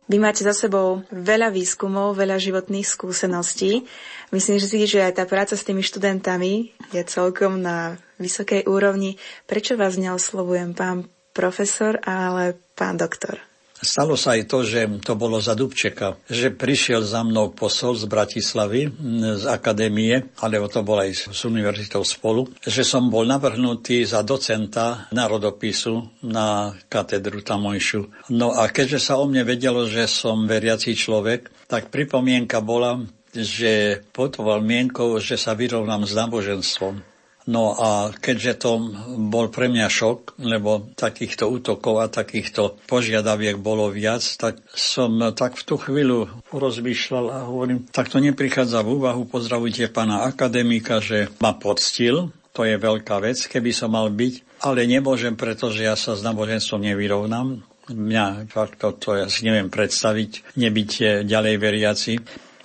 Vy máte za sebou veľa výskumov, veľa životných skúseností. Myslím si, že aj tá práca s tými študentami je celkom na vysokej úrovni. Prečo vás neoslovujem, pán profesor, ale pán doktor? Stalo sa aj to, že to bolo za Dubčeka, že prišiel za mnou posol z Bratislavy, z akadémie, alebo to bolo aj s univerzitou spolu, že som bol navrhnutý za docenta národopisu na katedru tamojšiu. No a keďže sa o mne vedelo, že som veriaci človek, tak pripomienka bola, že pod mienkou, že sa vyrovnám s náboženstvom. No a keďže to bol pre mňa šok, lebo takýchto útokov a takýchto požiadaviek bolo viac, tak som tak v tú chvíľu rozmýšľal a hovorím, tak to neprichádza v úvahu, pozdravujte pána akademika, že ma poctil, to je veľká vec, keby som mal byť, ale nemôžem, pretože ja sa s náboženstvom nevyrovnám, mňa fakt to ja si neviem predstaviť, nebyť ďalej veriaci,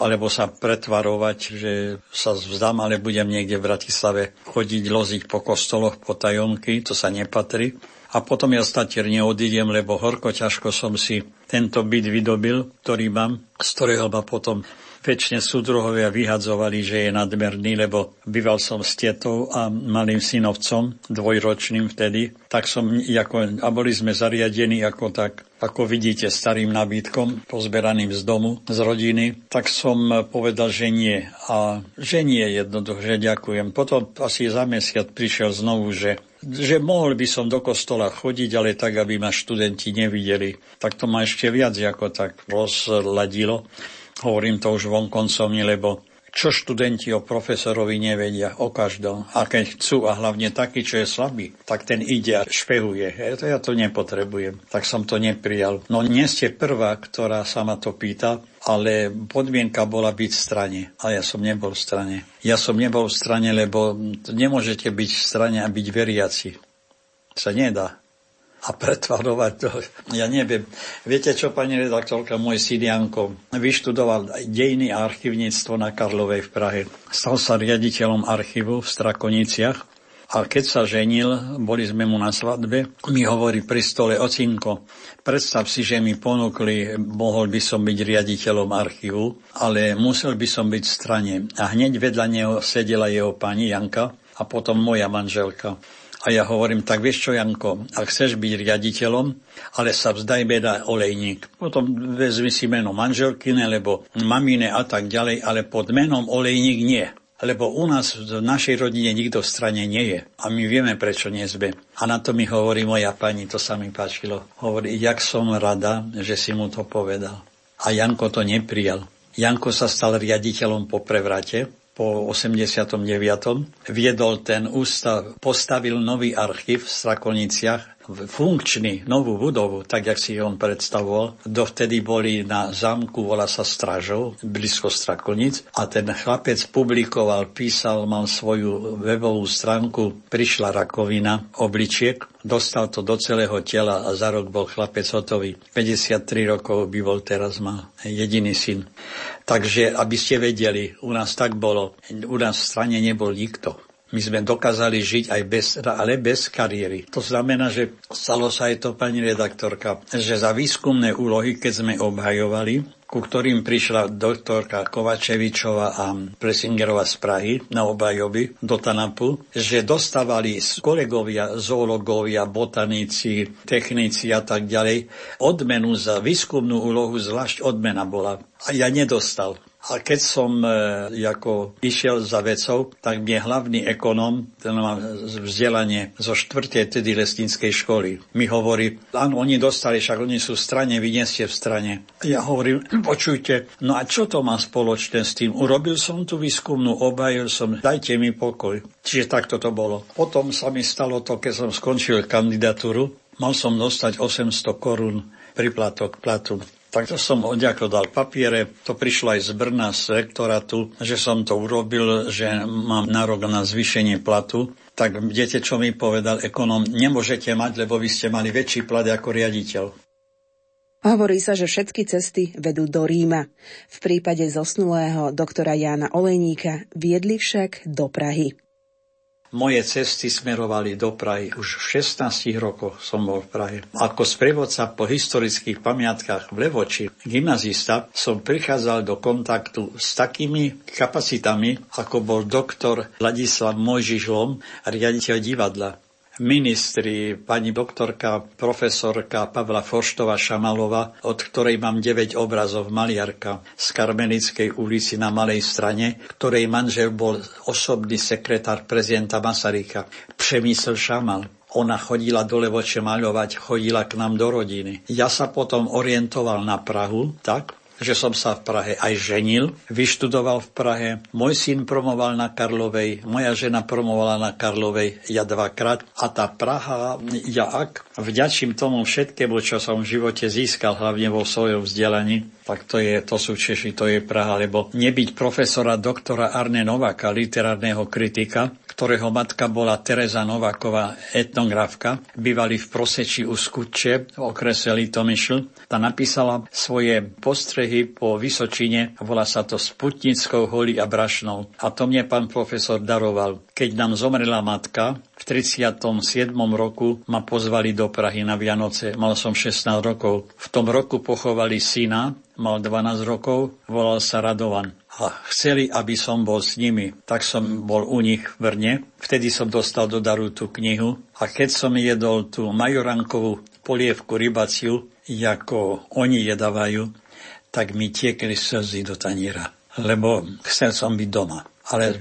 alebo sa pretvarovať, že sa vzdám, ale budem niekde v Bratislave chodiť, loziť po kostoloch, po tajomky, to sa nepatrí. A potom ja statier neodídem, lebo horko ťažko som si tento byt vydobil, ktorý mám, z ktorého ma potom väčšine súdruhovia vyhadzovali, že je nadmerný, lebo býval som s tietou a malým synovcom, dvojročným vtedy, tak som, a boli sme zariadení ako tak, ako vidíte, starým nábytkom, pozberaným z domu, z rodiny, tak som povedal, že nie. A že nie, jednoducho, ďakujem. Potom asi za mesiac prišiel znovu, že mohol by som do kostola chodiť, ale tak, aby ma študenti nevideli. Tak to ma ešte viac ako tak rozladilo. Hovorím to už vonkoncom, lebo čo študenti o profesorovi nevedia, o každom. A keď chcú, a hlavne taký, čo je slabý, tak ten ide a špehuje. Ja to nepotrebujem, tak som to neprijal. No nie ste prvá, ktorá sa ma to pýta, ale podmienka bola byť v strane. A ja som nebol v strane. Ja som nebol v strane, lebo nemôžete byť v strane a byť veriaci. Sa nedá. A pretvarovať to, ja neviem. Viete čo, pani redaktorka, môj syn Janko vyštudoval dejiny a archivníctvo na Karlovej v Prahe. Stal sa riaditeľom archívu v Strakoniciach a keď sa ženil, boli sme mu na svadbe, mi hovorí pri stole: ocinko, predstav si, že mi ponúkli, mohol by som byť riaditeľom archívu, ale musel by som byť v strane. A hneď vedľa neho sedela jeho pani Janka a potom moja manželka. A ja hovorím: tak vieš čo, Janko, ak chceš byť riaditeľom, ale sa vzdaj mena Olejník. Potom vezmi si meno manželkyne, lebo mamine a tak ďalej, ale pod menom Olejník nie. Lebo u nás v našej rodine nikto v strane nie je. A my vieme, prečo nie sme. A na to mi hovorí moja pani, to sa mi páčilo. Hovorí: jak som rada, že si mu to povedal. A Janko to neprijal. Janko sa stal riaditeľom po prevrate. Po 89. viedol ten ústav, postavil nový archív v Strakoniciach, funkčný, novú budovu, tak, jak si on predstavoval. Dovtedy boli na zámku, volá sa Stražov, blízko Strakonic, a ten chlapec publikoval, písal, mal svoju webovú stránku, prišla rakovina obličiek, dostal to do celého tela a za rok bol chlapec hotový. 53 rokov by bol teraz, mal jediný syn. Takže, aby ste vedeli, u nás tak bolo. U nás v strane nebol nikto. My sme dokázali žiť aj bez kariéry. To znamená, že stalo sa aj to, pani redaktorka, že za výskumné úlohy, keď sme obhajovali, ku ktorým prišla doktorka Kovačevičová a Presingerová z Prahy na obhajoby do TANAPu, že dostávali kolegovia, zoológovia, botanici, technici a tak ďalej, odmenu za výskumnú úlohu, zvlášť odmena bola. A ja nedostal. A keď som išiel za vecou, tak mne hlavný ekonóm, ten má vzdelanie zo 4. tedy lesníckej školy, mi hovorí: áno, oni dostali, však oni sú v strane, vy nie ste v strane. Ja hovorím: počujte, no a čo to má spoločné s tým? Urobil som tú výskumnú, obhajil som, dajte mi pokoj. Čiže takto to bolo. Potom sa mi stalo to, keď som skončil kandidatúru, mal som dostať 800 korún priplatok platu. Takto som oďako dal papiere, to prišlo aj z Brna, z rektoratu, že som to urobil, že mám nárok na zvýšenie platu. Tak viete, čo mi povedal ekonóm: nemôžete mať, lebo vy ste mali väčší plat ako riaditeľ. Hovorí sa, že všetky cesty vedú do Ríma. V prípade zosnulého doktora Jána Olejníka viedli však do Prahy. Moje cesty smerovali do Prahy. Už v 16 rokoch som bol v Prahe. Ako sprievodca po historických pamiatkách v Levoči, gymnazista, som prichádzal do kontaktu s takými kapacitami, ako bol doktor Ladislav Mojžišlom, riaditeľ divadla. Ministri, pani doktorka, profesorka Pavla Forštová Šamalova, od ktorej mám 9 obrazov, maliarka z Karmelickej ulici na Malej Strane, ktorej manžel bol osobný sekretár prezidenta Masaryka, Přemysl Šamal. Ona chodila do Levoče maľovať, chodila k nám do rodiny. Ja sa potom orientoval na Prahu tak, že som sa v Prahe aj ženil, vyštudoval v Prahe, môj syn promoval na Karlovej, moja žena promovala na Karlovej, ja 2-krát. A tá Praha, vďačím tomu všetkému, čo som v živote získal, hlavne vo svojom vzdelaní, tak to sú Češi, to je Praha, lebo nebyť profesora doktora Arne Nováka, literárneho kritika, ktorého matka bola Tereza Nováková, etnografka, bývali v Proseči u Skutče, v okrese Litomyšl. Tá napísala svoje postrehy behy po Vysočine. Volá sa to Sputnickou, Holí a Brašnou. A to mne pán profesor daroval. Keď nám zomrela matka, v 37. roku ma pozvali do Prahy na Vianoce. Mal som 16 rokov. V tom roku pochovali syna, mal 12 rokov, volal sa Radovan. A chceli, aby som bol s nimi. Tak som bol u nich v Brne. Vtedy som dostal do daru tú knihu. A keď som jedol tú majorankovú polievku rybaciu, ako oni jedávajú, tak mi tiekli slzy do taniera. Lebo chcel som byť doma. Ale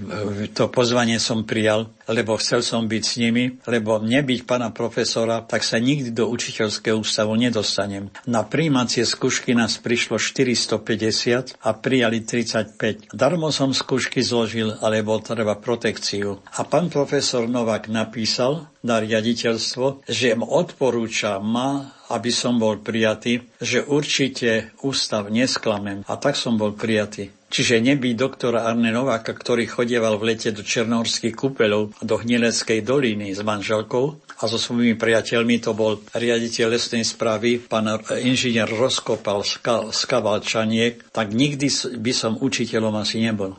to pozvanie som prijal, lebo chcel som byť s nimi, lebo nebyť pána profesora, tak sa nikdy do učiteľského ústavu nedostanem. Na prijímacie skúšky nás prišlo 450 a prijali 35. Darmo som skúšky zložil, ale bol treba protekciu. A pán profesor Novák napísal na riaditeľstvo, že im odporúča ma, aby som bol prijatý, že určite ústav nesklamem. A tak som bol prijatý. Čiže nebyť doktora Arne Nováka, ktorý chodieval v lete do černohorských kúpeľov do Hnileckej doliny s manželkou a so svojimi priateľmi, to bol riaditeľ lesnej správy, pán inžinier Rozkopal z Kavalčaniek, tak nikdy by som učiteľom asi nebol.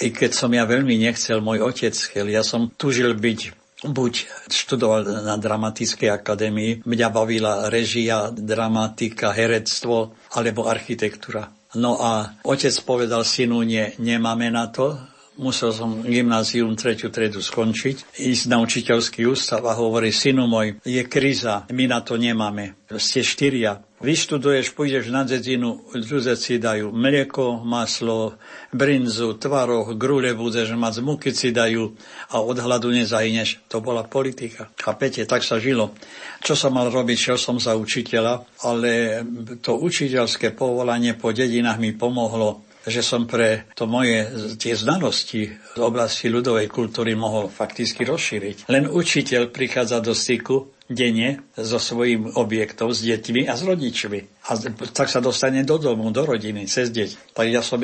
Aj keď som ja veľmi nechcel, môj otec chcel, ja som túžil byť. Buď študoval na Dramatickej akadémii, mňa bavila režia, dramatika, herectvo alebo architektúra. No a otec povedal synu, nie, nemáme na to. Musel som gymnázium 3. triedu skončiť, ísť na učiteľský ústav a hovorí, synu môj, je kríza, my na to nemáme. Ste štyria. Vyštuduješ, pôjdeš na dedinu, ľudia si dajú mlieko, maslo, brinzu, tvaroh, grúle budeš mať, múky si dajú a od hladu nezahyneš. To bola politika. Chápete, tak sa žilo. Čo som mal robiť, šiel som za učiteľa, ale to učiteľské povolanie po dedinách mi pomohlo, že som pre to moje tie znalosti z oblasti ľudovej kultúry mohol fakticky rozšíriť. Len učiteľ prichádza do styku denne so svojím objektom, s deťmi a s rodičmi. A tak sa dostane do domu, do rodiny, cez deť. Tak ja som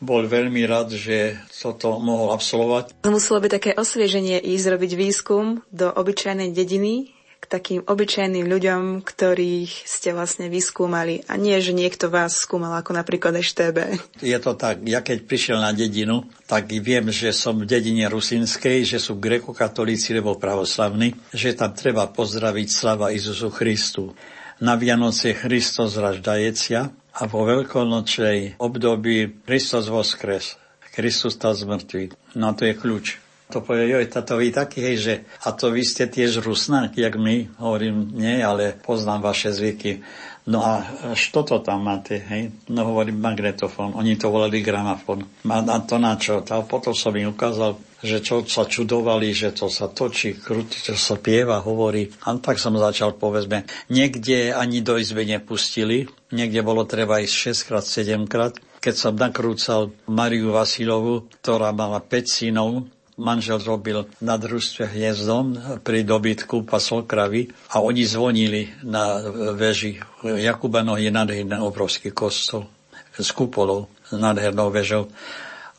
bol veľmi rád, že toto mohol absolvovať. Muselo by také osvieženie ísť robiť výskum do obyčajnej dediny, k takým obyčajným ľuďom, ktorých ste vlastne vyskúmali a nie, že niekto vás skúmal ako napríklad Štebe. Je to tak, ja keď prišiel na dedinu, tak viem, že som v dedine Rusinskej, že sú grekokatolíci alebo pravoslavní, že tam treba pozdraviť slava Jezusu Christu. Na Vianoce Hristos raždajecia a vo veľkonočnej období Hristos voskres, Kristus stal z mŕtvych. No to je kľúč. To povie, joj, tato vy taký, hej, že a to vy ste tiež Rusnáky, jak my, hovorím, nie, ale poznám vaše zvyky. No a čo to tam máte, hej? No hovorím, magnetofón, oni to volali gramofón. A to na čo? A potom som im ukázal, že čo sa čudovali, že to sa točí, krúti, čo sa pieva, hovorí. A tak som začal, povedzme, niekde ani do izby nepustili, niekde bolo treba ísť 6-krát, 7-krát. Keď som nakrúcal Mariu Vasilovu, ktorá mala 5 synov, manžel robil na družstve hniezdom pri dobytku, pasol kravy a oni zvonili na veži Jakuba Nohy, nádherný obrovský kostol s kupolou, nádhernou vežou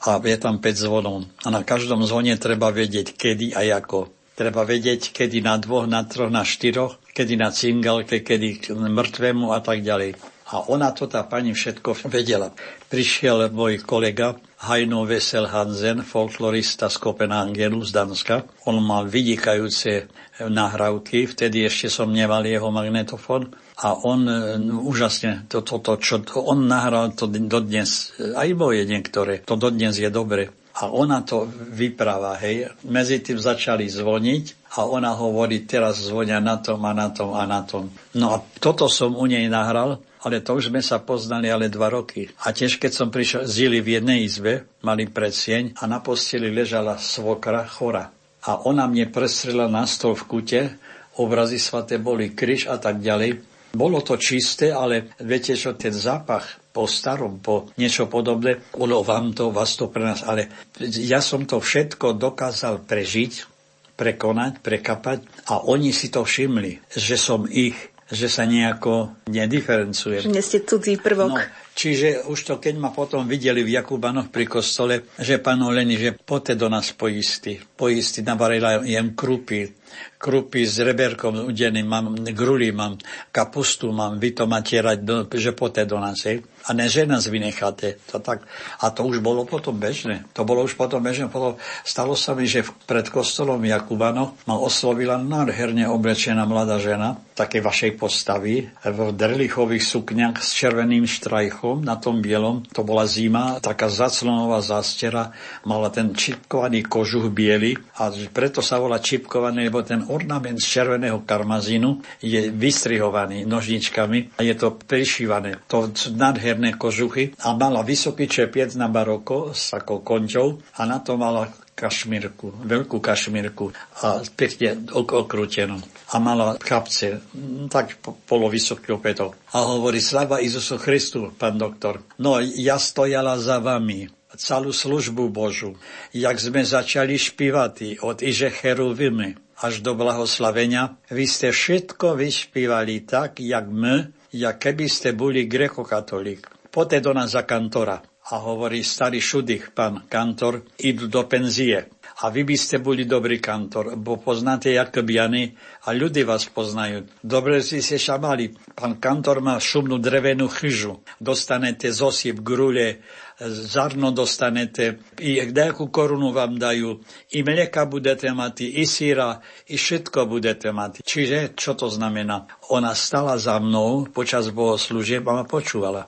a je tam 5 zvonov. A na každom zvone treba vedieť, kedy a ako. Treba vedieť, kedy na 2, na 3, na 4, kedy na cingalke, kedy k mŕtvemu a tak ďalej. A ona to, tá pani, všetko vedela. Prišiel môj kolega Heino Wessel Hansen, folklorista z Kopenhagenu, z Dánska. On mal vynikajúce nahrávky, vtedy ešte som nemal jeho magnetofón. A on úžasne, čo on nahral, to dodnes, aj moje niektoré, to dodnes je dobre. A ona to vypráva, hej. Medzi tým začali zvoniť. A ona hovorí, teraz zvonia na tom a na tom a na tom. No a toto som u nej nahral, ale to už sme sa poznali ale 2 roky. A tiež keď som prišiel, žili v jednej izbe, mali predsieň a na posteli ležala svokra chora. A ona mne prestrela na stôl v kute, obrazy sväté boli, kríž a tak ďalej. Bolo to čisté, ale viete čo, ten zápach po starom, po niečo podobné, bolo vám to, vás to pre nás. Ale ja som to všetko dokázal prežiť, prekonať, prekapať a oni si to všimli, že som ich, že sa nejako nediferencujem. Že nie ste cudzí prvok. No, čiže už to, keď ma potom videli v Jakubanoch pri kostole, že pán Olejník, že poďte do nás poisti. Poisti, navarila jem krupy, krupy s reberkom udeným, mám gruli, mám kapustu, mám, vy to máte rať, že poté do nás, hej. A ne, že nás vynecháte. To tak. A to už bolo potom bežné. Stalo sa mi, že pred kostolom Jakubano ma oslovila nádherne oblečená mladá žena, také vašej postavy, v drlichových sukňach s červeným štrajchom na tom bielom. To bola zima, taká zaclonová zástera, mala ten čipkovaný kožuch biely a preto sa volá čipkovaný, lebo ten ornament z červeného karmazínu je vystrihovaný nožničkami a je to prišívané. To nádherné kožuchy a mala vysoký čepiec na baroko s takou končou a na to mala kašmírku, veľkú kašmírku a pekne okrútenú. A mala kapce, tak polovysoký opätok. A hovorí, sláva Jezusu Christu, pán doktor. No, ja stojala za vami celú službu Božu, jak sme začali špívať od Iže Cheruvimy až do blahoslavenia. Vy ste všetko vyšpívali tak, jak keby ste boli grekokatolík. Poté do nás za kantora. A hovorí starý Šudich, pán kantor, idú do penzie. A vy by ste boli dobrý kantor, bo poznáte Jakobiany a ľudí vás poznajú. Dobre si ste šamali. Pán kantor má šumnú drevenú chyžu. Dostanete zosip, grule, zarno dostanete, i nejakú korunu vám dajú, i mlieka budete mať, i síra, i všetko budete mať. Čiže, čo to znamená? Ona stala za mnou počas bohoslúžieb a ma počúvala.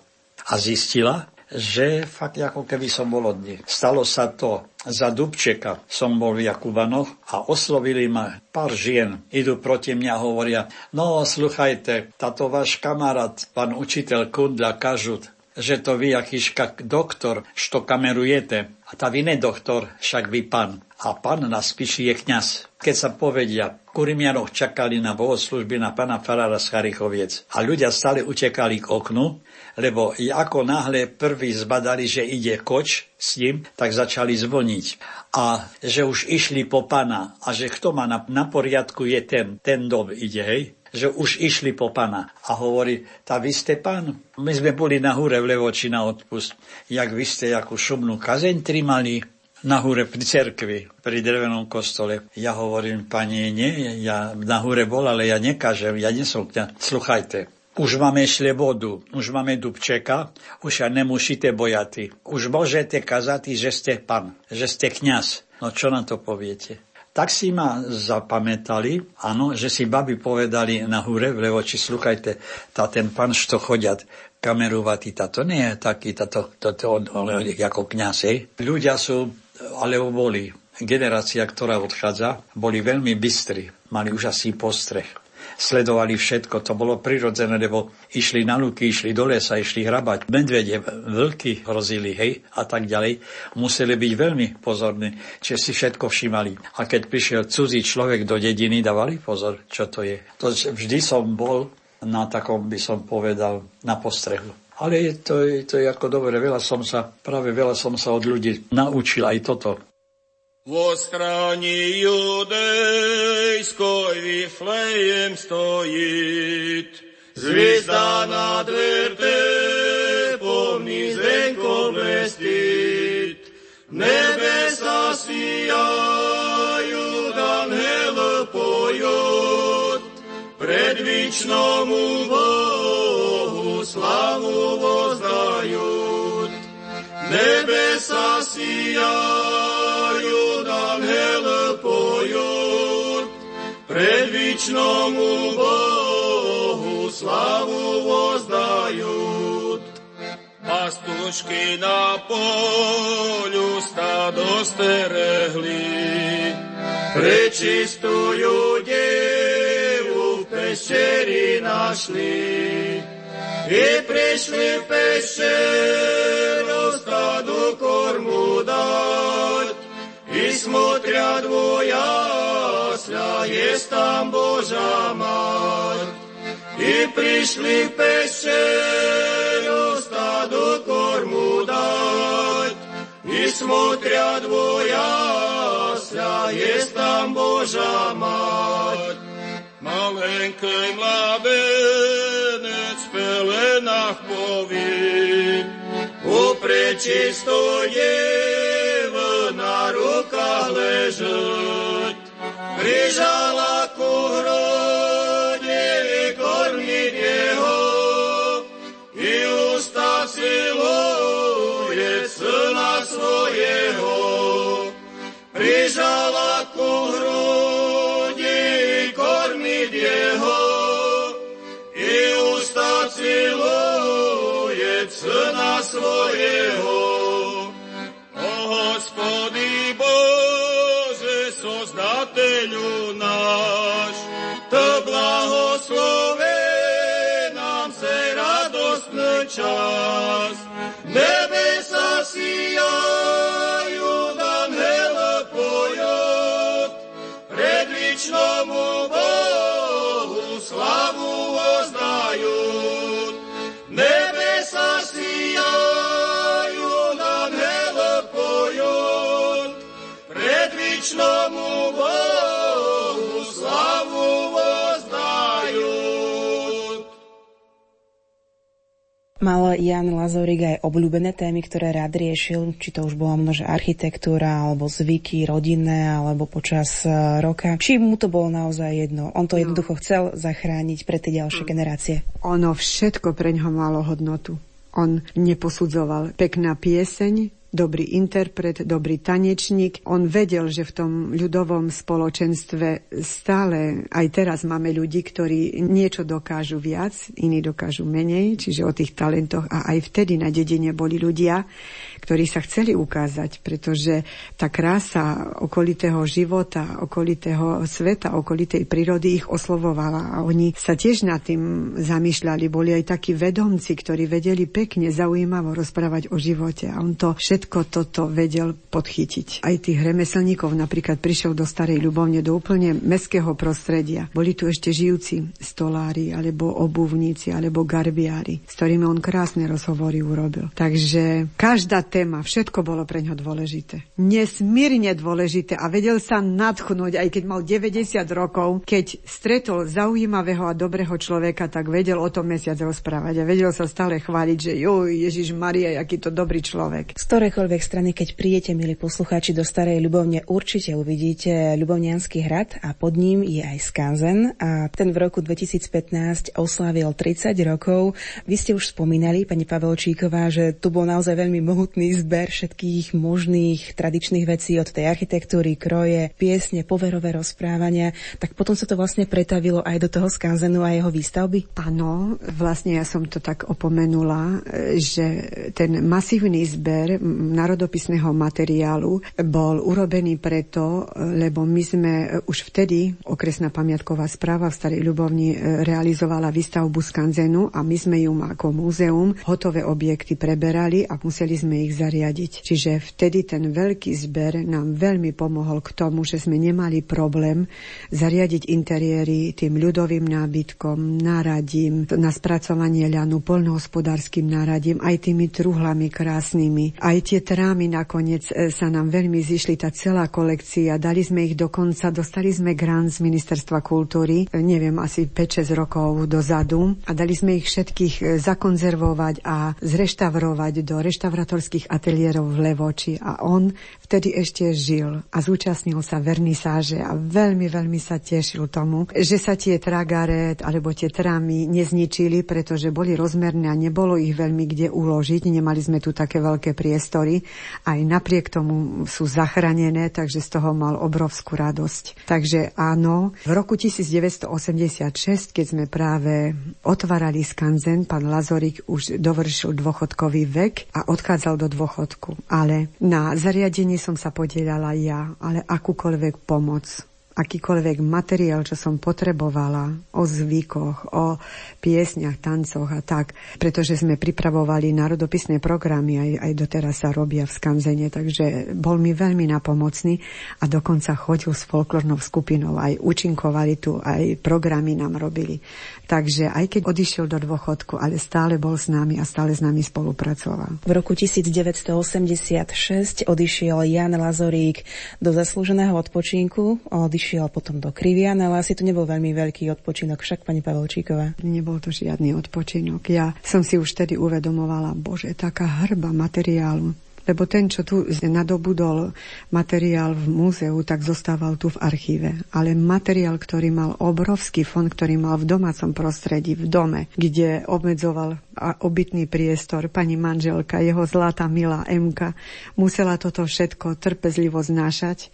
A zistila, že fakt ako keby som bol od nich. Stalo sa to, za Dubčeka som bol v Jakubanoch a oslovili ma pár žien. Idú proti mňa a hovoria, no sluchajte, táto váš kamarát, pán učiteľ Kundla Kažut, že to vy, akýška doktor, što kamerujete. A tá vy ne doktor, však vy pán. A pán na Spiši je kňaz. Keď sa povedia, v Kurimianoch čakali na bohoslúžby na pána farára z Charichoviec. A ľudia stále utekali k oknu, lebo ako náhle prví zbadali, že ide koč s ním, tak začali zvoniť. A že už išli po pana a že kto má na poriadku je ten dom ide, hej? Že už išli po pana. A hovorí, tá vy ste pán? My sme boli na húre v Levoči na odpust. Jak vy ste jakú šumnú kazeň trimali na húre pri cerkvi, pri drevenom kostole. Ja hovorím, pani, nie, ja na húre bol, ale ja nekážem, ja nesom kňaz. Sluchajte. Už máme šlebodu, už máme Dubčeka, už sa nemusíte bojati. Už môžete kazati, že ste pán, že ste kňaz. No čo na to poviete? Tak si ma zapamätali, áno, že si baby povedali na húre v Levoči, sluchajte, tá ten pán, što chodiat kamerovati, to nie je taký, on ako kňaz, hej. Ľudia sú, ale boli, generácia, ktorá odchádza, boli veľmi bystri, mali úžasný postreh. Sledovali všetko, to bolo prirodzené, lebo išli na luky, išli do lesa, išli hrabať. Medvede, vlky hrozili, hej, a tak ďalej. Museli byť veľmi pozorní, čiže si všetko všimali. A keď prišiel cudzí človek do dediny, dávali pozor, čo to je. To vždy som bol na takom, by som povedal, na postrehu. Ale to je ako dobre, veľa som sa od ľudí naučil aj toto. Во стране юдейской Вифлеем стоит звезда над вертепом низенько блестит. Небеса сияют, ангелы поют, предвечному Богу славу воздают. Небеса сияют, Ангелы поют, предвечному Богу славу воздают. Пастушки на полю стадо стерегли, пречистую деву в пещере нашли. И пришли в пещеру стаду корму дать, И смотрят в ясля, есть там Божья мать. И пришли в пещеру стаду корму дать, И смотрят в ясля, есть там Божья мать. Маленький младенец в пеленах повит, У пречистої на руках лежить, prižala ku hrode, kormiť jeho, i ústa siluje syna svojho. Prižala ku hrode, kormiť jeho, i ústa siluje syna svojho. O Hospodí Bože, sozdateľu náš, to blahoslove nám se radostný čas. Nebesa sijajú, anjele pojot, predvičnomu Bohu slavu oznajú. Nebesa sijajú, anjele pojot, predvičnomu Bohu slavu oznajú. Mal Ján Lazorík aj obľúbené témy, ktoré rád riešil, či to už bola množe architektúra, alebo zvyky rodinné, alebo počas roka. Či mu to bolo naozaj jedno? On to jednoducho chcel zachrániť pre tie ďalšie generácie. Ono všetko preňho malo hodnotu. On neposudzoval. Pekná pieseň, dobrý interpret, dobrý tanečník. On vedel, že v tom ľudovom spoločenstve stále, aj teraz máme ľudí, ktorí niečo dokážu viac, iní dokážu menej, čiže o tých talentoch. A aj vtedy na dedine boli ľudia, ktorí sa chceli ukázať, pretože tá krása okolitého života, okolitého sveta, okolitej prírody ich oslovovala. A oni sa tiež nad tým zamýšľali. Boli aj takí vedomci, ktorí vedeli pekne, zaujímavo rozprávať o živote. A on to všetko toto vedel podchytiť. Aj tých remeselníkov napríklad prišiel do Starej Ľubovne, do úplne mestského prostredia. Boli tu ešte žijúci stolári, alebo obuvníci, alebo garbiári, s ktorými on krásne rozhovory urobil. Takže každá téma, všetko bolo pre ňo dôležité. Nesmierne dôležité a vedel sa nadchnúť, aj keď mal 90 rokov. Keď stretol zaujímavého a dobrého človeka, tak vedel o tom mesiac rozprávať a vedel sa stále chváliť, že joj, Ježiš Maria, aký to dobrý človek. Z ktorejkoľvek strany, keď príjete, milí poslucháči, do Starej Ľubovne, určite uvidíte Ľubovňanský hrad a pod ním je aj skanzen a ten v roku 2015 oslavil 30 rokov. Vy ste už spomínali, pani Pavelčíková, že tu bol naozaj veľmi mohutný zber všetkých možných tradičných vecí od tej architektúry, kroje, piesne, poverové rozprávania. Tak potom sa to vlastne pretavilo aj do toho skanzenu a jeho výstavby? Áno, vlastne ja som to tak opomenula, že ten masívny zber národopisného materiálu bol urobený preto, lebo my sme už vtedy, okresná pamiatková správa v Starej Ľubovni realizovala výstavbu skanzenu a my sme ju ako múzeum hotové objekty preberali a museli sme ich zariadiť. Čiže vtedy ten veľký zber nám veľmi pomohol k tomu, že sme nemali problém zariadiť interiéry tým ľudovým nábytkom, náradím, na spracovanie ľanu, poľnohospodárskym náradím, aj tými truhlami krásnymi. Aj tie trámy nakoniec sa nám veľmi zišli, tá celá kolekcia. Dali sme ich dokonca, dostali sme grant z Ministerstva kultúry, neviem, asi 5-6 rokov dozadu a dali sme ich všetkých zakonzervovať a zreštaurovať do reštaurátorských ateliérov v Levoči. A on vtedy ešte žil a zúčastnil sa vernisáže a veľmi, veľmi sa tešil tomu, že sa tie tragaret alebo tie trámy nezničili, pretože boli rozmerné a nebolo ich veľmi kde uložiť. Nemali sme tu také veľké priestory, aj napriek tomu sú zachránené, takže z toho mal obrovskú radosť. Takže áno, v roku 1986, keď sme práve otvárali skanzen, pán Lazorík už dovršil dôchodkový vek a odchádzal do dôchodku. Ale na zariadení som sa podieľala ja, ale akúkoľvek pomoc, akýkoľvek materiál, čo som potrebovala, o zvykoch, o piesňach, tancoch a tak, pretože sme pripravovali národopisné programy, aj doteraz sa robia v skanzene, takže bol mi veľmi napomocný a dokonca chodil s folklornou skupinou, aj účinkovali tu, aj programy nám robili. Takže aj keď odišiel do dôchodku, ale stále bol s nami a stále s nami spolupracoval. V roku 1986 odišiel Ján Lazorík do zaslúženého odpočinku, išiel potom do Krivian, ale asi to nebol veľmi veľký odpočinok, však pani Pavelčíková? Nebol to žiadny odpočinok. Ja som si už tedy uvedomovala, bože, taká hrba materiálu. lebo ten, čo tu nadobudol materiál v múzeu, tak zostával tu v archíve. Ale materiál, ktorý mal obrovský fond, ktorý mal v domácom prostredí, v dome, kde obmedzoval obytný priestor, pani manželka, jeho zlatá milá Emka, musela toto všetko trpezlivo znášať.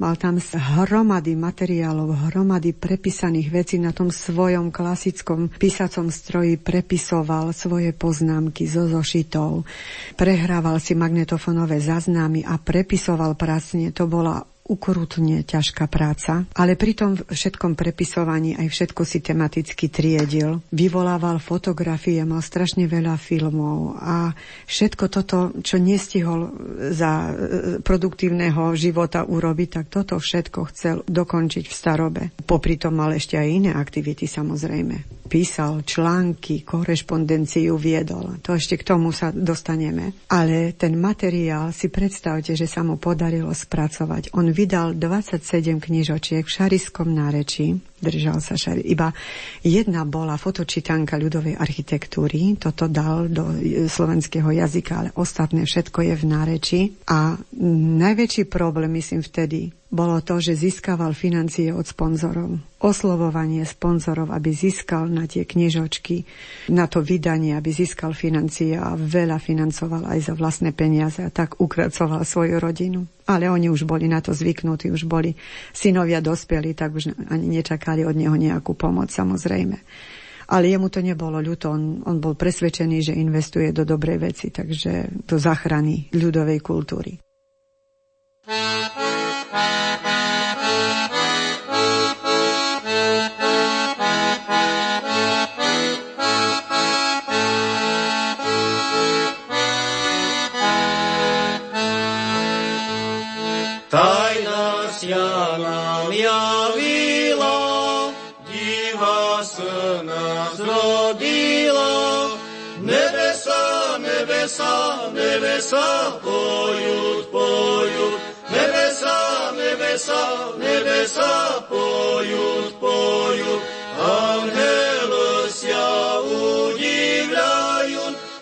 Mal tam hromady materiálov, hromady prepísaných vecí, na tom svojom klasickom písacom stroji prepisoval svoje poznámky zo zošitov, prehrával si magnetofonové záznamy a prepisoval pracne. To bola ukrutne ťažká práca, ale pri tom všetkom prepisovaní aj všetko si tematicky triedil. Vyvolával fotografie, mal strašne veľa filmov a všetko toto, čo nestihol za produktívneho života urobiť, tak toto všetko chcel dokončiť v starobe. Popri tom mal ešte aj iné aktivity, samozrejme. Písal články, korešpondenciu viedol. To ešte k tomu sa dostaneme. Ale ten materiál, si predstavte, že sa mu podarilo spracovať. On vydal 27 knižočiek v šarišskom nárečí. Držal sa šari. Iba jedna bola fotočítanka ľudovej architektúry. Toto dal do slovenského jazyka, ale ostatné všetko je v nárečí. A najväčší problém, myslím, vtedy bolo to, že získaval financie od sponzorov. Oslovovanie sponzorov, aby získal na tie knižočky, na to vydanie, aby získal financie, a veľa financoval aj za vlastné peniaze a tak ukracoval svoju rodinu. Ale oni už boli na to zvyknutí, už boli synovia dospelí, tak už ani nečakali od neho nejakú pomoc, samozrejme. Ale jemu to nebolo ľúto, on bol presvedčený, že investuje do dobrej veci, takže do záchrany ľudovej kultúry. Nebesa pojut, nebesa pojut. Anjele sa udivľajú,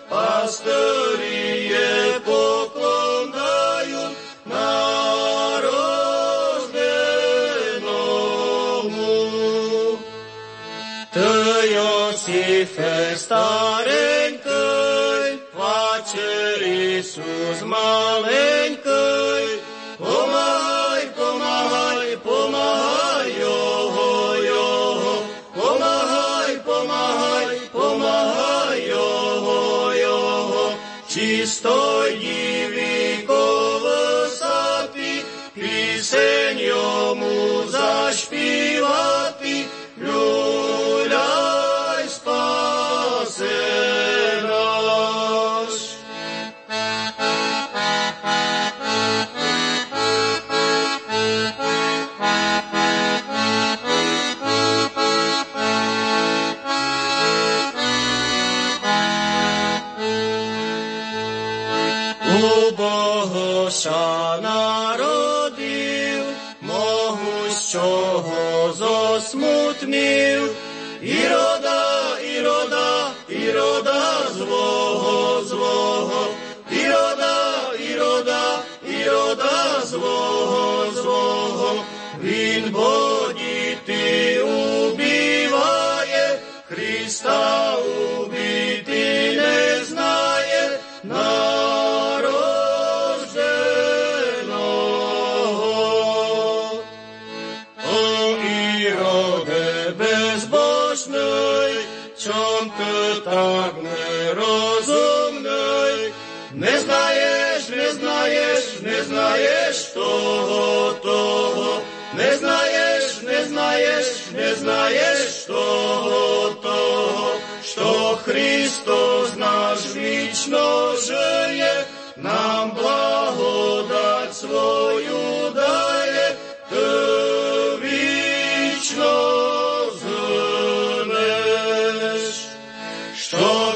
pastori je poklonajú narodzenomu. Tejom si festarenke, Isus maleńkoj, pomahaj, joho, pomahaj, joho. Čistoj divý kolesaty, píseň jomu zašpívaty, ľuľaj spasený. Sa narodil, mohu z čoho zosmutnil, i roda zloho, i roda zloho, vin bodity ubivaje, Krista ubity ne znaje, tak nerozumnej. Neznaješ toho, neznaješ toho, što Hristos naš vično žije, nam blagodat svoju daje, te vično.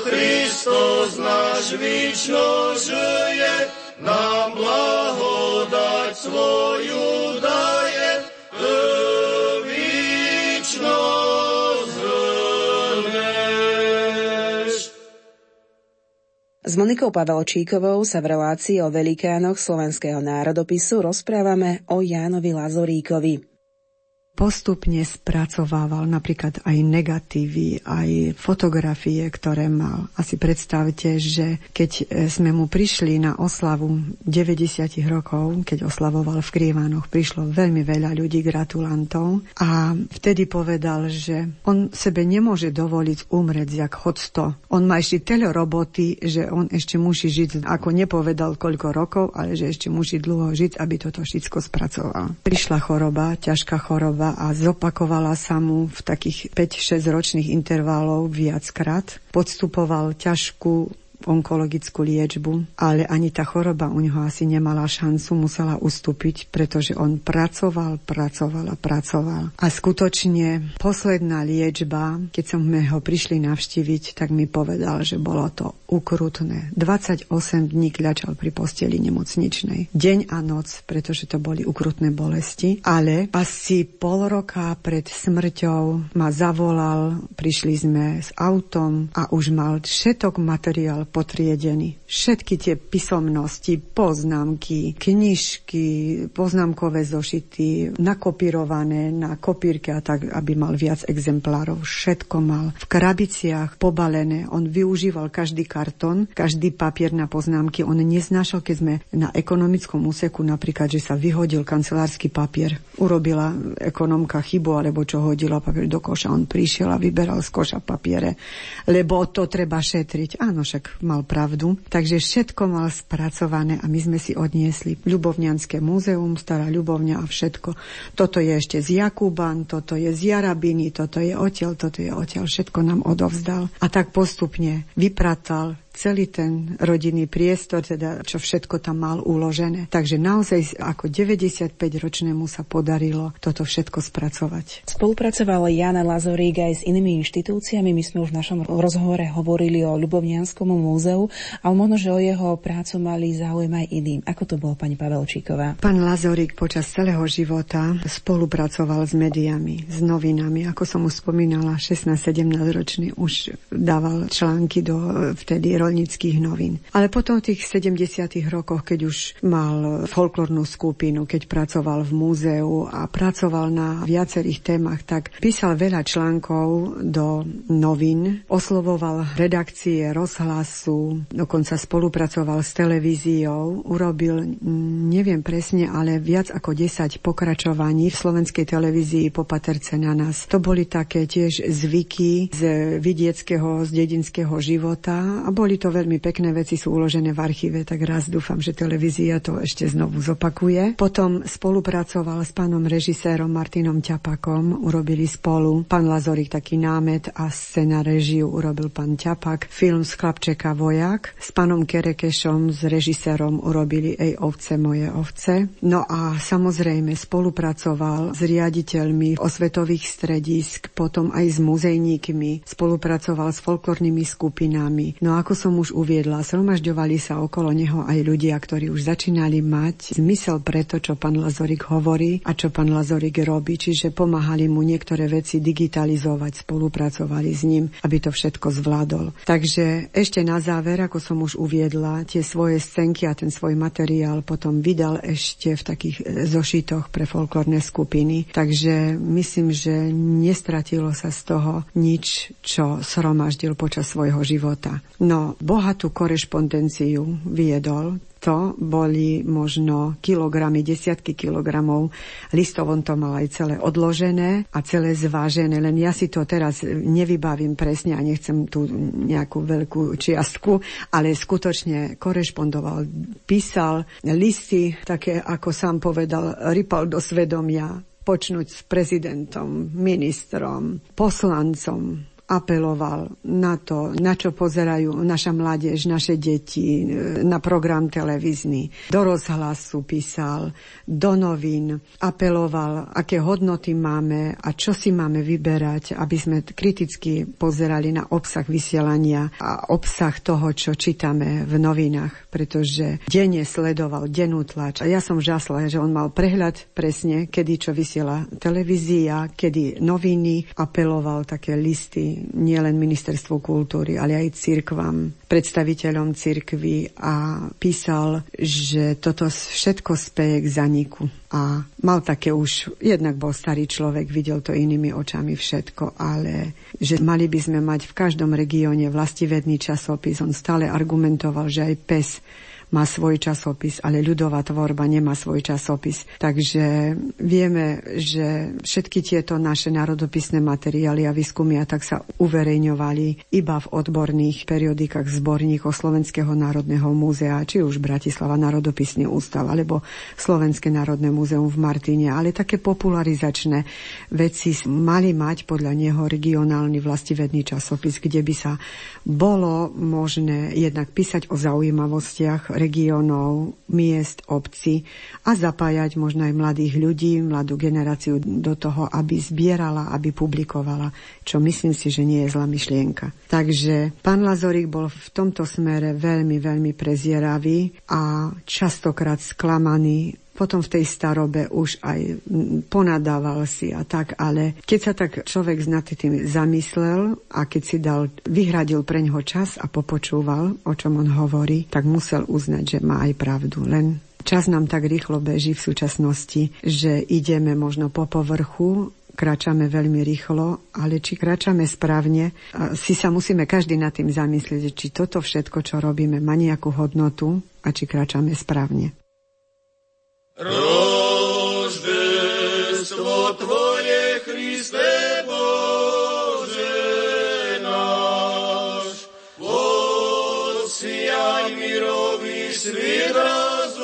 Hristos náš vično žije, nám blahodať svoju daje, vično zrneš. Z S Monikou Pavelčíkovou sa v relácii o velikánoch slovenského národopisu rozprávame o Jánovi Lazoríkovi. Postupne spracovával napríklad aj negatívy, aj fotografie, ktoré mal. Asi predstavte, že keď sme mu prišli na oslavu 90 rokov, keď oslavoval v Krievanoch, prišlo veľmi veľa ľudí, gratulantov, a vtedy povedal, že on sebe nemôže dovoliť umrieť jak chodsto. On má ešte teľo roboty, že on ešte musí žiť, ako nepovedal koľko rokov, ale že ešte musí dlho žiť, aby toto všetko spracoval. Prišla choroba, ťažká choroba, a zopakovala sa mu v takých 5-6 ročných intervalov viackrát. Podstupoval ťažkú onkologickú liečbu, ale ani tá choroba u neho asi nemala šancu, musela ustúpiť, pretože on pracoval. A skutočne posledná liečba, keď sme ho prišli navštíviť, tak mi povedal, že bolo to ukrutné. 28 dní kľačal pri posteli nemocničnej. Deň a noc, pretože to boli ukrutné bolesti, ale asi pol roka pred smrťou ma zavolal, prišli sme s autom a už mal všetok materiál potriedený. Všetky tie písomnosti, poznámky, knižky, poznámkové zošity, nakopírované na kopírke a tak, aby mal viac exemplárov. Všetko mal v krabiciach pobalené. On využíval každý kartón, každý papier na poznámky. On neznášal, keď sme na ekonomickom úseku napríklad, že sa vyhodil kancelársky papier. Urobila ekonomka chybu, alebo čo hodila papier do koša. On prišiel a vyberal z koša papiere, lebo to treba šetriť. Áno, však mal pravdu. Takže všetko mal spracované a my sme si odniesli Ľubovňanské múzeum, Stará Ľubovňa a všetko. Toto je ešte z Jakúban, toto je z Jarabiny, toto je odtiaľ. Všetko nám odovzdal. A tak postupne vypratal celý ten rodinný priestor, teda čo všetko tam mal uložené. Takže naozaj ako 95-ročnému sa podarilo toto všetko spracovať. Spolupracoval Ján Lazorík aj s inými inštitúciami. My sme už v našom rozhovore hovorili o Ľubovňanskom múzeu, ale možno, že o jeho prácu mali záujem aj iným. Ako to bolo, pani Pavelčíková? Pán Lazorík počas celého života spolupracoval s médiami, s novinami. Ako som už spomínala, 16-17 ročný už dával články do vtedy rolnických novín. Ale potom v tých 70. rokoch, keď už mal folklórnu skupinu, keď pracoval v múzeu a pracoval na viacerých témach, tak písal veľa článkov do novín, oslovoval redakcie rozhlasu, dokonca spolupracoval s televíziou, urobil, neviem presne, ale viac ako 10 pokračovaní v slovenskej televízii po Paterce na nás. To boli také tiež zvyky z vidieckého, z dedinského života a boli to veľmi pekné veci, sú uložené v archíve, tak raz dúfam, že televízia to ešte znovu zopakuje. Potom spolupracoval s pánom režisérom Martinom Ťapakom, urobili spolu pán Lazorík taký námet a scenárežiu urobil pán Ťapak, film z chlapčeka Vojak, s pánom Kerekešom, s režisérom urobili Ej ovce, moje ovce. No a samozrejme spolupracoval s riaditeľmi osvetových stredísk, potom aj s muzejníkmi, spolupracoval s folklórnymi skupinami. No ako som už uviedla, zhromažďovali sa okolo neho aj ľudia, ktorí už začínali mať zmysel pre to, čo pán Lazorík hovorí a čo pán Lazorík robí, čiže pomáhali mu niektoré veci digitalizovať, spolupracovali s ním, aby to všetko zvládol. Takže ešte na záver, ako som už uviedla, tie svoje scénky a ten svoj materiál potom vydal ešte v takých zošitoch pre folklórne skupiny. Takže myslím, že nestratilo sa z toho nič, čo zhromaždil počas svojho života. No, bohatú korešpondenciu viedol. To boli možno kilogramy, desiatky kilogramov listov, on to mal aj celé odložené a celé zvážené, len ja si to teraz nevybavím presne a nechcem tu nejakú veľkú čiastku, ale skutočne korešpondoval, písal listy, také ako sám povedal, rypal do svedomia, počnúť s prezidentom, ministrom, poslancom. Apeloval na to, na čo pozerajú naša mládež, naše deti, na program televízny. Do rozhlasu písal, do novín, apeloval, aké hodnoty máme a čo si máme vyberať, aby sme kriticky pozerali na obsah vysielania a obsah toho, čo čítame v novinách, pretože denne sledoval dennú tlač. A ja som žasla, že on mal prehľad presne, kedy čo vysiela televízia, kedy noviny, apeloval také listy nielen ministerstvu kultúry, ale aj cirkvám, predstaviteľom cirkvi a písal, že toto všetko speje k zaniku. A mal také už, jednak bol starý človek, videl to inými očami všetko, ale že mali by sme mať v každom regióne vlastivedný časopis. On stále argumentoval, že aj pes má svoj časopis, ale ľudová tvorba nemá svoj časopis. Takže vieme, že všetky tieto naše národopisné materiály a výskumy a tak sa uverejňovali iba v odborných periodikách, zborníkoch Slovenského národného múzea, či už Bratislava národopisný ústav, alebo Slovenské národné múzeum v Martine. Ale také popularizačné veci mali mať podľa neho regionálny vlastivedný časopis, kde by sa bolo možné jednak písať o zaujímavostiach regiónov, miest, obcí a zapájať možno aj mladých ľudí, mladú generáciu do toho, aby zbierala, aby publikovala, čo myslím si, že nie je zlá myšlienka. Takže pán Lazorík bol v tomto smere veľmi, veľmi prezieravý a častokrát sklamaný. Potom v tej starobe už aj ponadával si a tak, ale keď sa tak človek nad tým zamyslel a keď si vyhradil pre ňoho čas a popočúval, o čom on hovorí, tak musel uznať, že má aj pravdu. Len čas nám tak rýchlo beží v súčasnosti, že ideme možno po povrchu, kráčame veľmi rýchlo, ale či kráčame správne, si sa musíme každý nad tým zamyslieť, či toto všetko, čo robíme, má nejakú hodnotu a či kráčame správne. Рождество Твое, Христе Боже наш, воссияй мировый свет разума,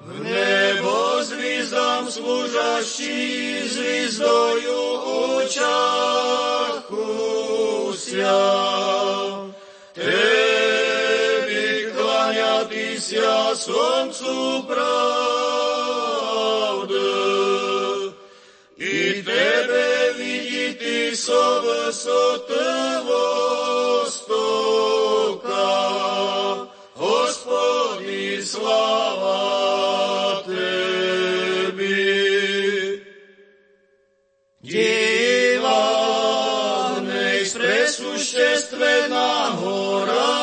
в небо звездам служащий звездою очахуся. Солнцу правды, и Тебе видит и со высоты востока, Господи, слава Тебе. Дива несь пресуществена гора,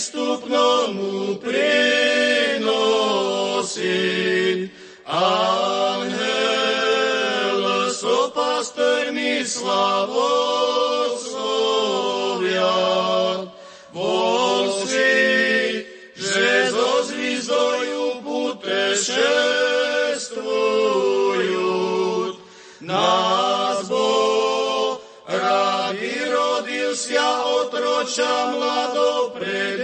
Вступному приносит ангела со пастырьми славословят. Волши, же со звездою путешествуют. Нас Бог ради родился отроча младо пред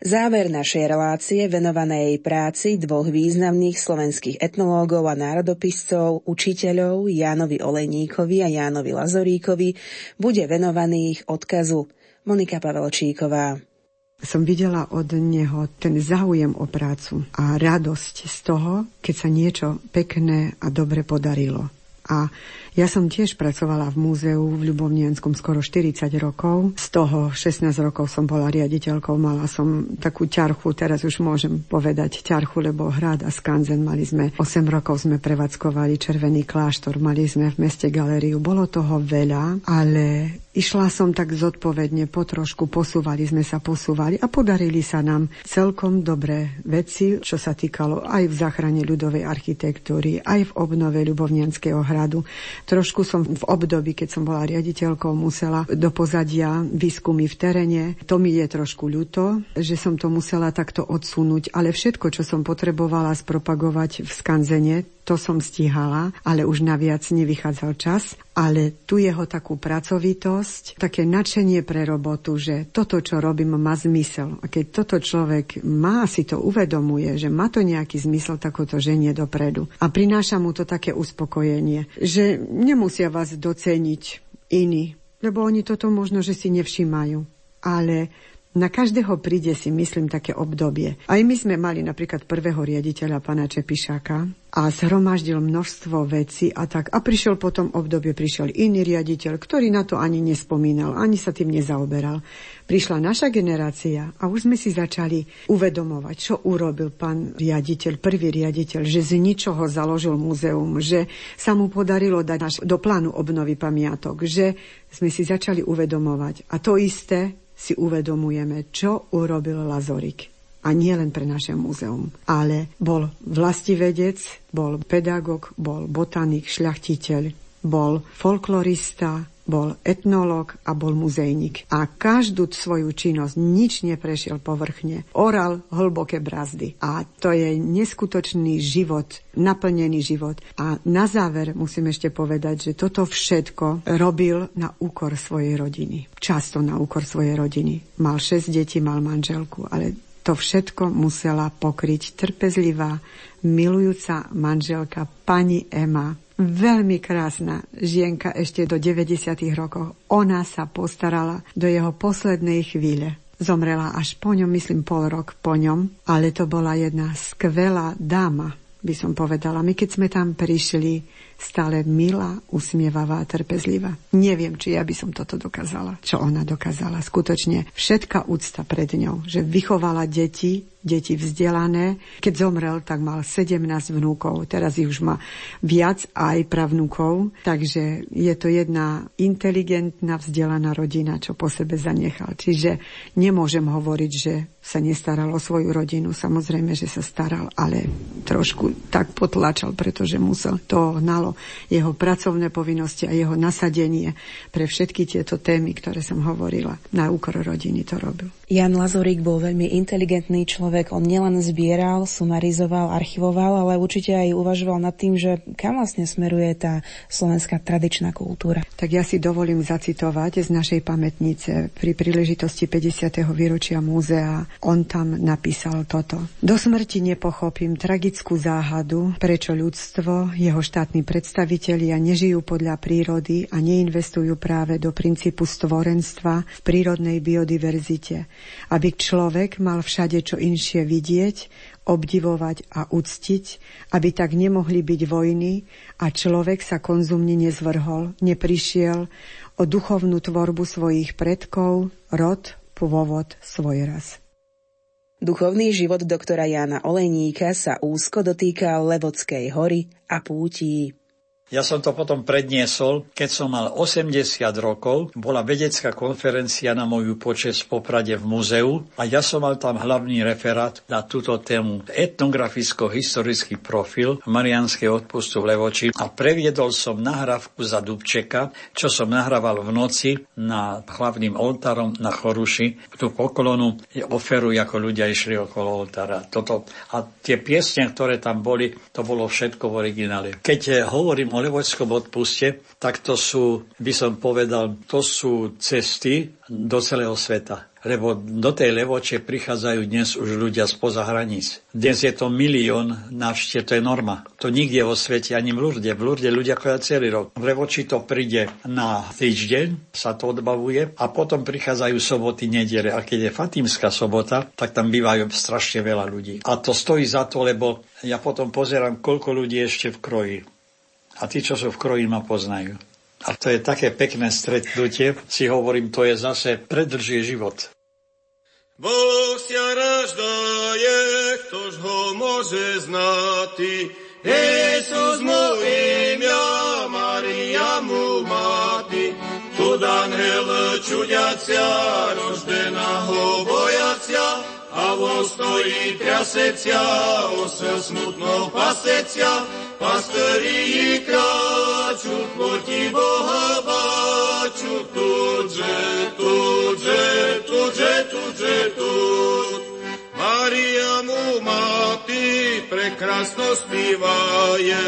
Záver našej relácie venovanej práci dvoch významných slovenských etnológov a národopiscov, učiteľov Jánovi Olejníkovi a Jánovi Lazoríkovi bude venovaný ich odkazu. Monika Pavelčíková. Som videla od neho ten záujem o prácu a radosť z toho, keď sa niečo pekné a dobre podarilo. A ja som tiež pracovala v múzeu v Ľubovňanskom skoro 40 rokov. Z toho 16 rokov som bola riaditeľkou, mala som takú ťarchu, teraz už môžem povedať ťarchu, lebo hrad a skanzen mali sme. 8 rokov sme prevádzkovali Červený kláštor, mali sme v meste galériu. Bolo toho veľa, ale išla som tak zodpovedne, potrošku posúvali sme sa a podarili sa nám celkom dobré veci, čo sa týkalo aj v záchrane ľudovej architektúry, aj v obnove Ľubovňanského hradu. Trošku som v období, keď som bola riaditeľkou, musela do pozadia výskumy v teréne. To mi je trošku ľúto, že som to musela takto odsunúť, ale všetko, čo som potrebovala spropagovať v skanzene, to som stíhala, ale už naviac nevychádzal čas. Ale tu jeho takú pracovitosť, také nadšenie pre robotu, že toto, čo robím, má zmysel. A keď toto človek má, si to uvedomuje, že má to nejaký zmysel, tak to ženie dopredu. A prináša mu to také uspokojenie, že nemusia vás doceniť iní, lebo oni toto možno, že si nevšímajú. Ale Na každého príde, si myslím, také obdobie. Aj my sme mali napríklad prvého riaditeľa, pána Čepišáka, a zhromaždil množstvo vecí a tak. A prišiel po tom obdobie, prišiel iný riaditeľ, ktorý na to ani nespomínal, ani sa tým nezaoberal. Prišla naša generácia a už sme si začali uvedomovať, čo urobil pán riaditeľ, prvý riaditeľ, že z ničoho založil múzeum, že sa mu podarilo dať do plánu obnovy pamiatok, že sme si začali uvedomovať. A to isté si uvedomujeme, čo urobil Lazorík. A nie len pre naše múzeum, ale bol vlastivedec, bol pedagóg, bol botanik, šľachtiteľ, bol folklorista, bol etnológ a bol muzejník. A každú svoju činnosť nič neprešiel povrchne. Oral hlboké brazdy. A to je neskutočný život, naplnený život. A na záver musím ešte povedať, že toto všetko robil na úkor svojej rodiny. Často na úkor svojej rodiny. Mal 6 detí, mal manželku, ale to všetko musela pokryť trpezlivá, milujúca manželka pani Ema. Veľmi krásna žienka ešte do 90. rokov. Ona sa postarala do jeho poslednej chvíle. Zomrela až po ňom, myslím, pol rok po ňom, ale to bola jedna skvelá dáma, by som povedala. My, keď sme tam prišli, stále milá, usmievavá, trpezlivá. Neviem, či ja by som toto dokázala, čo ona dokázala. Skutočne všetka úcta pred ňou, že vychovala deti vzdelané. Keď zomrel, tak mal 17 vnúkov. Teraz ich už má viac aj pravnúkov. Takže je to jedna inteligentná, vzdelaná rodina, čo po sebe zanechal. Čiže nemôžem hovoriť, že sa nestaral o svoju rodinu. Samozrejme, že sa staral, ale trošku tak potlačal, pretože musel to nalo jeho pracovné povinnosti a jeho nasadenie pre všetky tieto témy, ktoré som hovorila. Na úkor rodiny to robil. Ján Lazorík bol veľmi inteligentný človek. On nielen zbieral, sumarizoval, archivoval, ale určite aj uvažoval nad tým, že kam vlastne smeruje tá slovenská tradičná kultúra. Tak ja si dovolím zacitovať z našej pamätnice pri príležitosti 50. výročia múzea. On tam napísal toto. Do smrti nepochopím tragickú záhadu, prečo ľudstvo, jeho štátny predstavitelia nežijú podľa prírody a neinvestujú práve do princípu stvorenstva v prírodnej biodiverzite, aby človek mal všade čo inšie vidieť, obdivovať a uctiť, aby tak nemohli byť vojny a človek sa konzumne nezvrhol, neprišiel o duchovnú tvorbu svojich predkov, rod, pôvod, svoj ras. Duchovný život doktora Jána Olejníka sa úzko dotýka Levockej hory a pútí. Ja som to potom predniesol, keď som mal 80 rokov, bola vedecká konferencia na moju počesť v Poprade v múzeu a ja som mal tam hlavný referát na túto tému etnograficko-historický profil Mariánskej odpustu v Levoči a previedol som nahrávku za Dubčeka, čo som nahrával v noci na hlavným oltárom na Choruši. Tú poklonu oferu, ako ľudia išli okolo oltára. Toto. A tie piesne, ktoré tam boli, to bolo všetko v originále. Keď hovorím o levočskom odpuste, tak to sú, by som povedal, to sú cesty do celého sveta. Lebo do tej Levoče prichádzajú dnes už ľudia spoza hraníc. Dnes je to 1 milión návštev, to je norma. To nikde vo svete, ani v Lurde. V Lurde ľudia chodia celý rok. V Levoči to príde na týždeň, sa to odbavuje a potom prichádzajú soboty, nedele. A keď je Fatímska sobota, tak tam bývajú strašne veľa ľudí. A to stojí za to, lebo ja potom pozerám, koľko ľudí ešte v kroji. A tí, čo sú v kroji, ma poznajú. A to je také pekné stretnutie, si hovorím, to je zase predlží život. Boh sa raždaje, ktož ho môže znáti, Jezus mu imia, Maria mu máti, tud anhel čudiacia, roždená ho bojacia, a on stojí triasecia, osel smutno pasecia, pastorii kraču, poti Boha baču, tuđe, Marija mu mati prekrasno spivaje,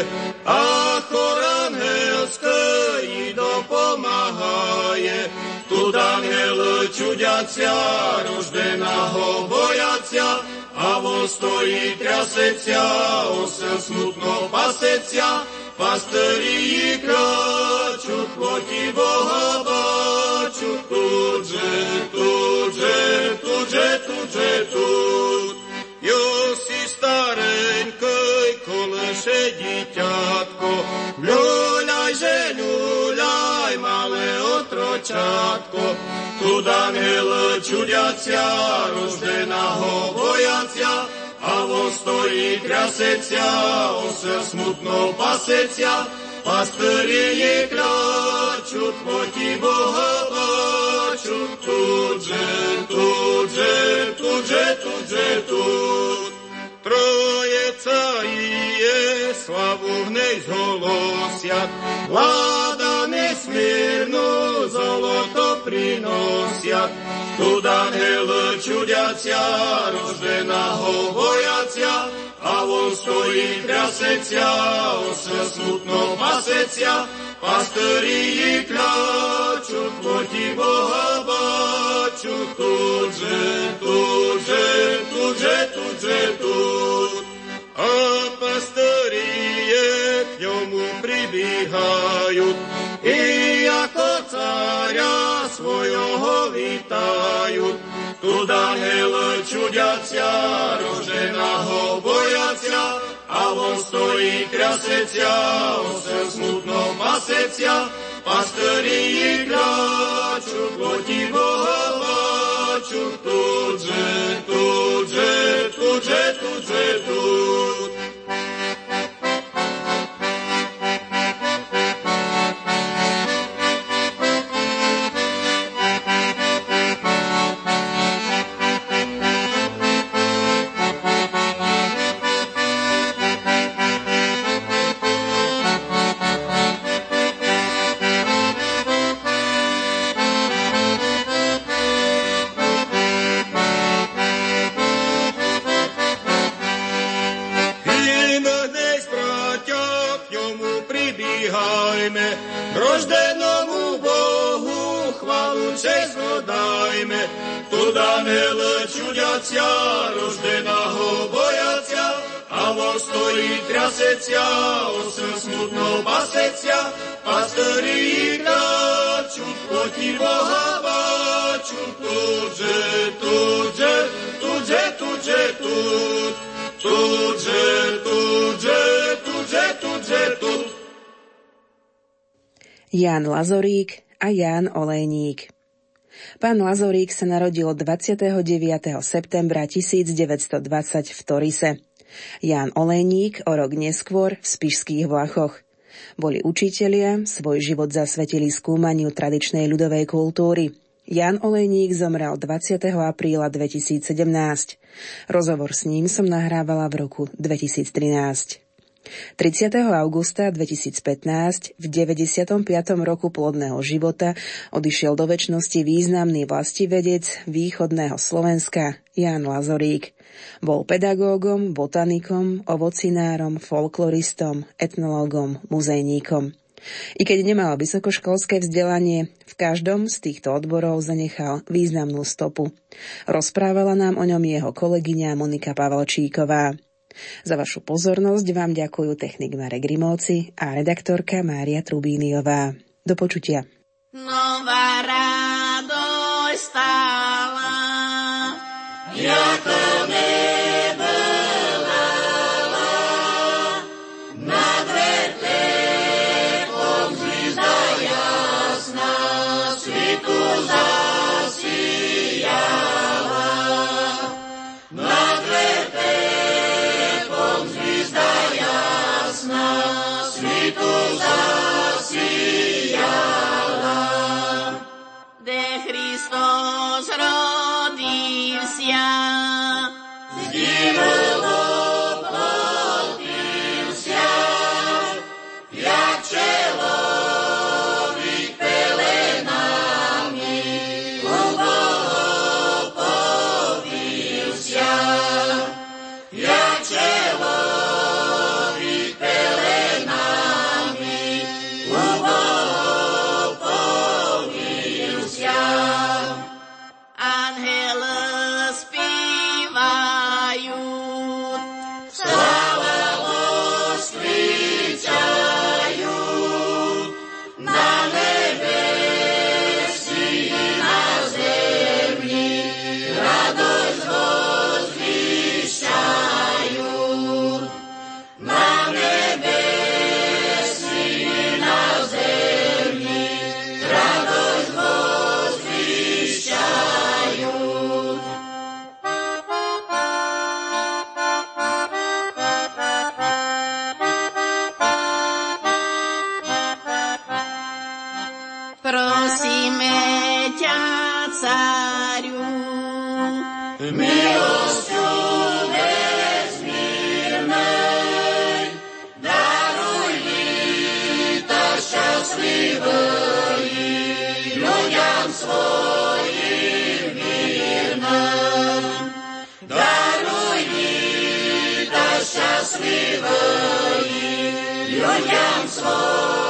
a hor anhelske i dopomahaje. Tud anhel čuďacia, roždenáho bojacia, a vo stojí trasecia, osel smutno pasecia, pasterii kraču, poti Boha baču, tuđe, dievčatko, tu Daniel čudiacia, roždená ho bojacia, a von stojí krasecia, osel smutnou pasecia, pastýrie je kráčut, moti Boha páčut, tudže, tudže, tudže, tudže, tudže. Trojeca je, slavu hnej zholosiat, vláda nesmírnu zoloto prinosiat. Tu Daniel čudiacia, roždená ho bojacia, a von stojí krasecia, osel smutno pasecia, pastýrie kráčut, moti Boha bačut, tudže, tudže, tudže, tudže, tudže. A pastorie k ňomu pribíhajú, i ako cára svojho vítajú. Tu Daniel čudiacia, rožená ho bojacia, a von stojí krasecia, osel smutno pasecia. Pastorie kráču, ploti Boha baču, tudže, tudže, tudže, tudže, tudže. Ján Lazorík a Ján Olejník. Pán Lazorík sa narodil 29. septembra 1920 v Torise. Ján Olejník o rok neskôr v Spišských Vlachoch. Boli učitelia, svoj život zasvetili skúmaniu tradičnej ľudovej kultúry. Ján Olejník zomrel 20. apríla 2017. Rozhovor s ním som nahrávala v roku 2013. 30. augusta 2015 v 95. roku plodného života odišiel do večnosti významný vlastivedec východného Slovenska Ján Lazorík. Bol pedagógom, botanikom, ovocinárom, folkloristom, etnológom, muzejníkom. I keď nemal vysokoškolské vzdelanie, v každom z týchto odborov zanechal významnú stopu. Rozprávala nám o ňom jeho kolegyňa Monika Pavelčíková. Za vašu pozornosť vám ďakujú technik Marek Grimovci a redaktorka Mária Trubíniová. Do počutia. Nová radosť stála, ako nebelala, nad vrtlom hviezda jasná svitu zasíjala. Nad Hristos rodísia, zdivo plotísia, jak človek pelenami upotísia, jak človek pelenami upotísia. cárю, milostňu bezmírnej, daruj líta šťastlivých ľuďam svojim mírnem. Daruj líta šťastlivých ľuďam svojim